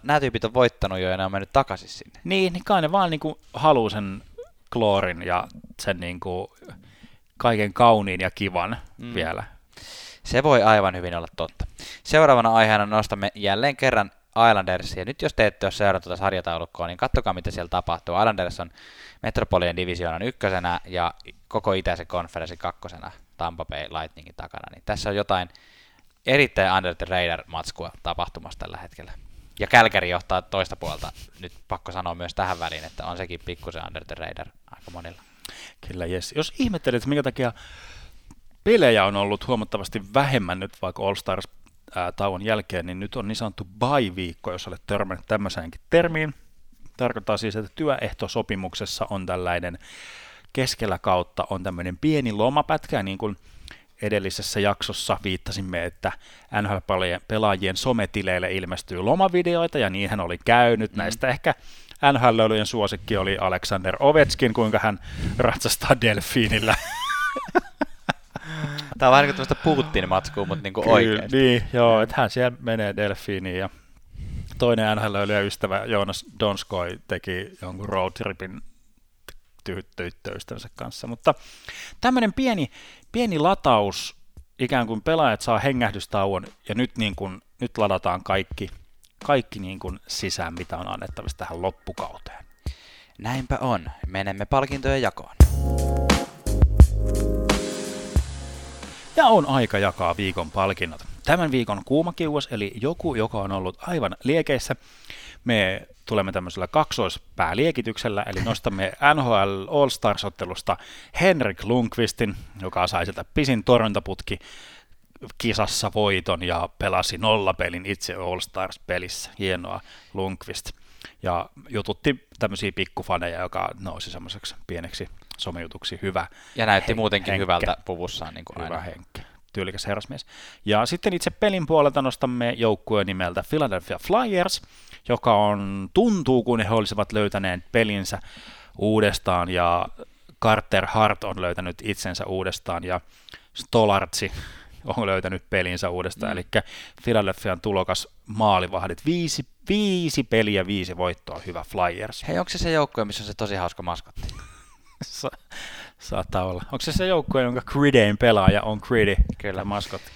nämä tyypit on voittanut jo ja ne on mennyt takaisin sinne. Niin kai ne vaan niin kuin haluaa sen kloorin ja sen niin kuin kaiken kauniin ja kivan vielä. Se voi aivan hyvin olla totta. Seuraavana aiheena nostamme jälleen kerran Islandersia. Nyt jos te ette ole seurannut tuota sarjataulukkoa, niin katsokaa mitä siellä tapahtuu. Islanders on Metropolien divisioonan ykkösenä ja koko itäisen konferenssin kakkosena Tampa Bay Lightningin takana. Niin tässä on jotain erittäin under the radar-matskua tapahtumassa tällä hetkellä. Ja Kälkäri johtaa toista puolta. Nyt pakko sanoa myös tähän väliin, että on sekin pikkusen under the radar aika monilla. Kyllä, yes. Jos ihmettelet, minkä takia pelejä on ollut huomattavasti vähemmän nyt vaikka All Stars tauon jälkeen, niin nyt on niin sanottu bye-viikko, jos olet törmännyt tämmöiseenkin termiin. Tarkoittaa siis, että työehtosopimuksessa on tällainen keskellä kautta on tämmöinen pieni lomapätkä, niin kuin edellisessä jaksossa viittasimme, että NHL-pelaajien sometileille ilmestyy lomavideoita, ja niinhän oli käynyt. Näistä ehkä NHL-löilyjen suosikki oli Alexander Ovechkin, kuinka hän ratsastaa delfiinillä. Tämä on vähän niin kuin tämmöistä Putin-matskua, mutta niin kuin oikeasti. Niin, joo, että hän siellä menee delfiiniin ja toinen NHL-löylyjä ystävä Joonas Donskoi teki jonkun roadtripin tyttöystävänsä kanssa, mutta tämmöinen pieni lataus, ikään kuin pelaajat saa hengähdystauon ja nyt, niin kuin, nyt ladataan kaikki niin kuin sisään, mitä on annettavissa tähän loppukauteen. Näinpä on. Menemme palkintojen jakoon. Ja on aika jakaa viikon palkinnot. Tämän viikon kuumakiuas, eli joku, joka on ollut aivan liekeissä. Me tulemme tämmöisellä kaksoispääliekityksellä, eli nostamme NHL All-Stars-ottelusta Henrik Lundqvistin, joka sai sieltä pisin torjuntaputki kisassa voiton ja pelasi nollapelin itse All-Stars-pelissä. Hienoa Lundqvist. Ja jututti tämmöisiä pikkufaneja, joka nousi semmoiseksi pieneksi somejutuksi. Hyvä. Ja näytti muutenkin henke. Hyvältä puvussaan. Niin kuin hyvä henki. Tyylikäs herrasmies. Ja sitten itse pelin puolelta nostamme joukkueen nimeltä Philadelphia Flyers, joka tuntuu, kun he olisivat löytäneet pelinsä uudestaan, ja Carter Hart on löytänyt itsensä uudestaan, ja Stolartsi on löytänyt pelinsä uudestaan, eli Philadelphian tulokas maalivahdit. 5 peliä, 5 voittoa, hyvä Flyers. Hei, onko se se joukkue, missä on se tosi hauska maskotti? Saattaa olla. Onko se se joukkue, jonka Grittyin pelaaja on Gritty? Kyllä, maskotti.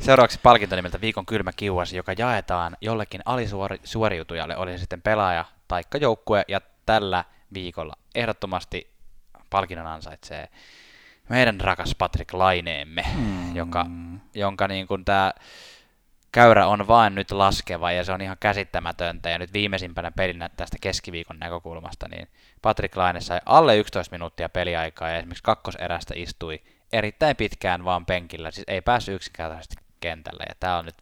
Seuraavaksi palkinto nimeltä viikon kylmä kiuas, joka jaetaan jollekin alisuoriutujalle, oli se sitten pelaaja taikka joukkue, ja tällä viikolla ehdottomasti palkinnon ansaitsee meidän rakas Patrick Laineemme, jonka niin kuin tämä käyrä on vain nyt laskeva, ja se on ihan käsittämätöntä, ja nyt viimeisimpänä pelinä tästä keskiviikon näkökulmasta, niin Patrick Laine sai alle 11 minuuttia peliaikaa, ja esimerkiksi kakkoserästä istui erittäin pitkään vaan penkillä, siis ei päässyt yksinkertaisesti kentälle, ja tämä on nyt,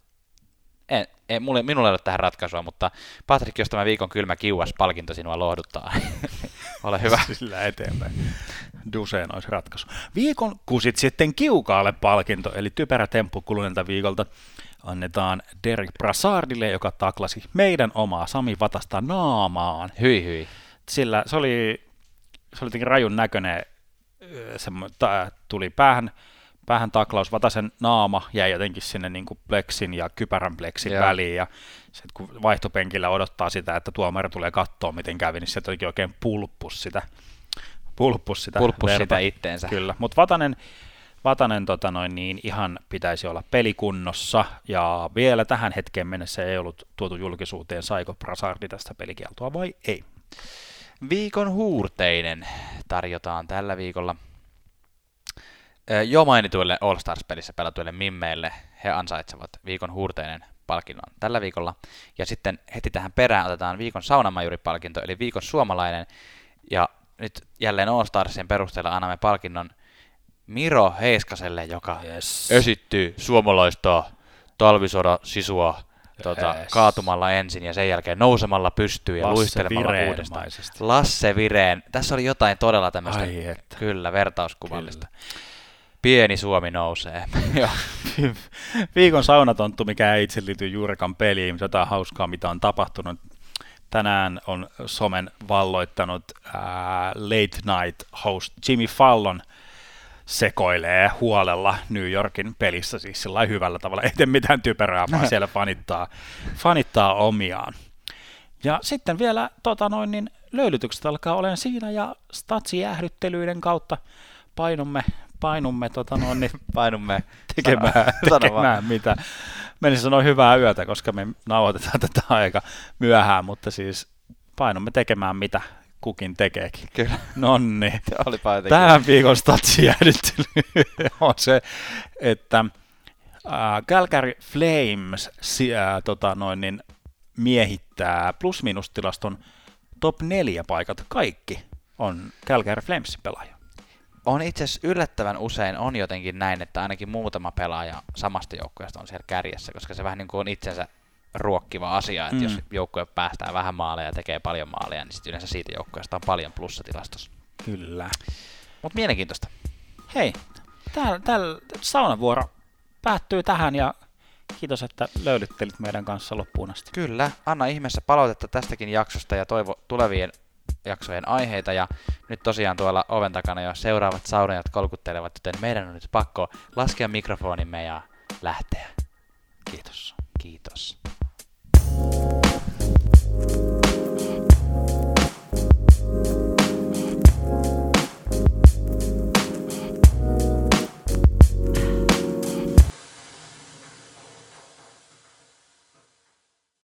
minulla ei ole tähän ratkaisua, mutta Patrick, jos tämä viikon kylmä kiuas -palkinto sinua lohduttaa, ole hyvä. Sillä eteenpäin. Duseen olisi ratkaisu. Viikon kusit sitten kiukaalle -palkinto, eli typerä temppu kuluneelta viikolta, annetaan Derek Brassardille, joka taklasi meidän omaa Sami Vatasta naamaan. Hyi hyi. Sillä se oli jotenkin rajun näköinen, tuli päähän taklaus, Vatasen naama jäi jotenkin sinne niin kuin pleksin ja kypärän pleksin väliin, ja sitten kun vaihtopenkillä odottaa sitä, että tuomari tulee katsoa, miten kävi, niin se jotenkin oikein pulppus sitä itteensä. Kyllä, mutta Vatanen ihan pitäisi olla pelikunnossa, ja vielä tähän hetkeen mennessä ei ollut tuotu julkisuuteen, saiko Brassardi tästä pelikieltoa vai ei. Viikon huurteinen tarjotaan tällä viikolla jo mainituille All Stars-pelissä pelatuille mimmeille. He ansaitsevat viikon huurteinen -palkinnon tällä viikolla. Ja sitten heti tähän perään otetaan viikon saunamajuri-palkinto, eli viikon suomalainen. Ja nyt jälleen All Starsin perusteella annamme palkinnon Miro Heiskaselle, joka esittyy suomalaista talvisodan sisua kaatumalla ensin ja sen jälkeen nousemalla pystyyn ja luistelemalla uudestaan. Lasse Vireen. Tässä oli jotain todella tämmöistä, kyllä, vertauskuvallista. Kyllä. Pieni Suomi nousee. Viikon saunatonttu, mikä ei itse liity juurikaan peliin, jotain hauskaa, mitä on tapahtunut. Tänään on somen valloittanut late night host Jimmy Fallon sekoilee huolella New Yorkin pelissä, siis sillä hyvällä tavalla, ei tee mitään typerää, vaan siellä fanittaa omiaan. Ja sitten vielä niin löylytykset alkaa olemaan siinä, ja statsijäähdyttelyiden kautta painumme tekemään mitä. Menisin sanoa hyvää yötä, koska me nauhoitetaan tätä aika myöhään, mutta siis painumme tekemään mitä kukin tekeekin. Kyllä. Nonni. Tähän viikon statsijäähdyttely on se, että Calgary Flames miehittää plus-minus-tilaston top 4 paikat. Kaikki on Calgary Flamesin pelaaja. On itse asiassa yllättävän usein on jotenkin näin, että ainakin muutama pelaaja samasta joukkueesta on siellä kärjessä, koska se vähän niin kuin on itsensä ruokkiva asia, että jos joukkue päästää vähän maaleja ja tekee paljon maaleja, niin sitten yleensä siitä joukkueesta on paljon plussatilastossa. Kyllä. Mutta mielenkiintoista. Hei, täällä saunavuoro päättyy tähän, ja kiitos, että löydyttelit meidän kanssa loppuun asti. Kyllä, anna ihmeessä palautetta tästäkin jaksosta ja toivo tulevien jaksojen aiheita, ja nyt tosiaan tuolla oven takana jo seuraavat saunajat kolkuttelevat, joten meidän on nyt pakko laskea mikrofonimme ja lähteä. Kiitos.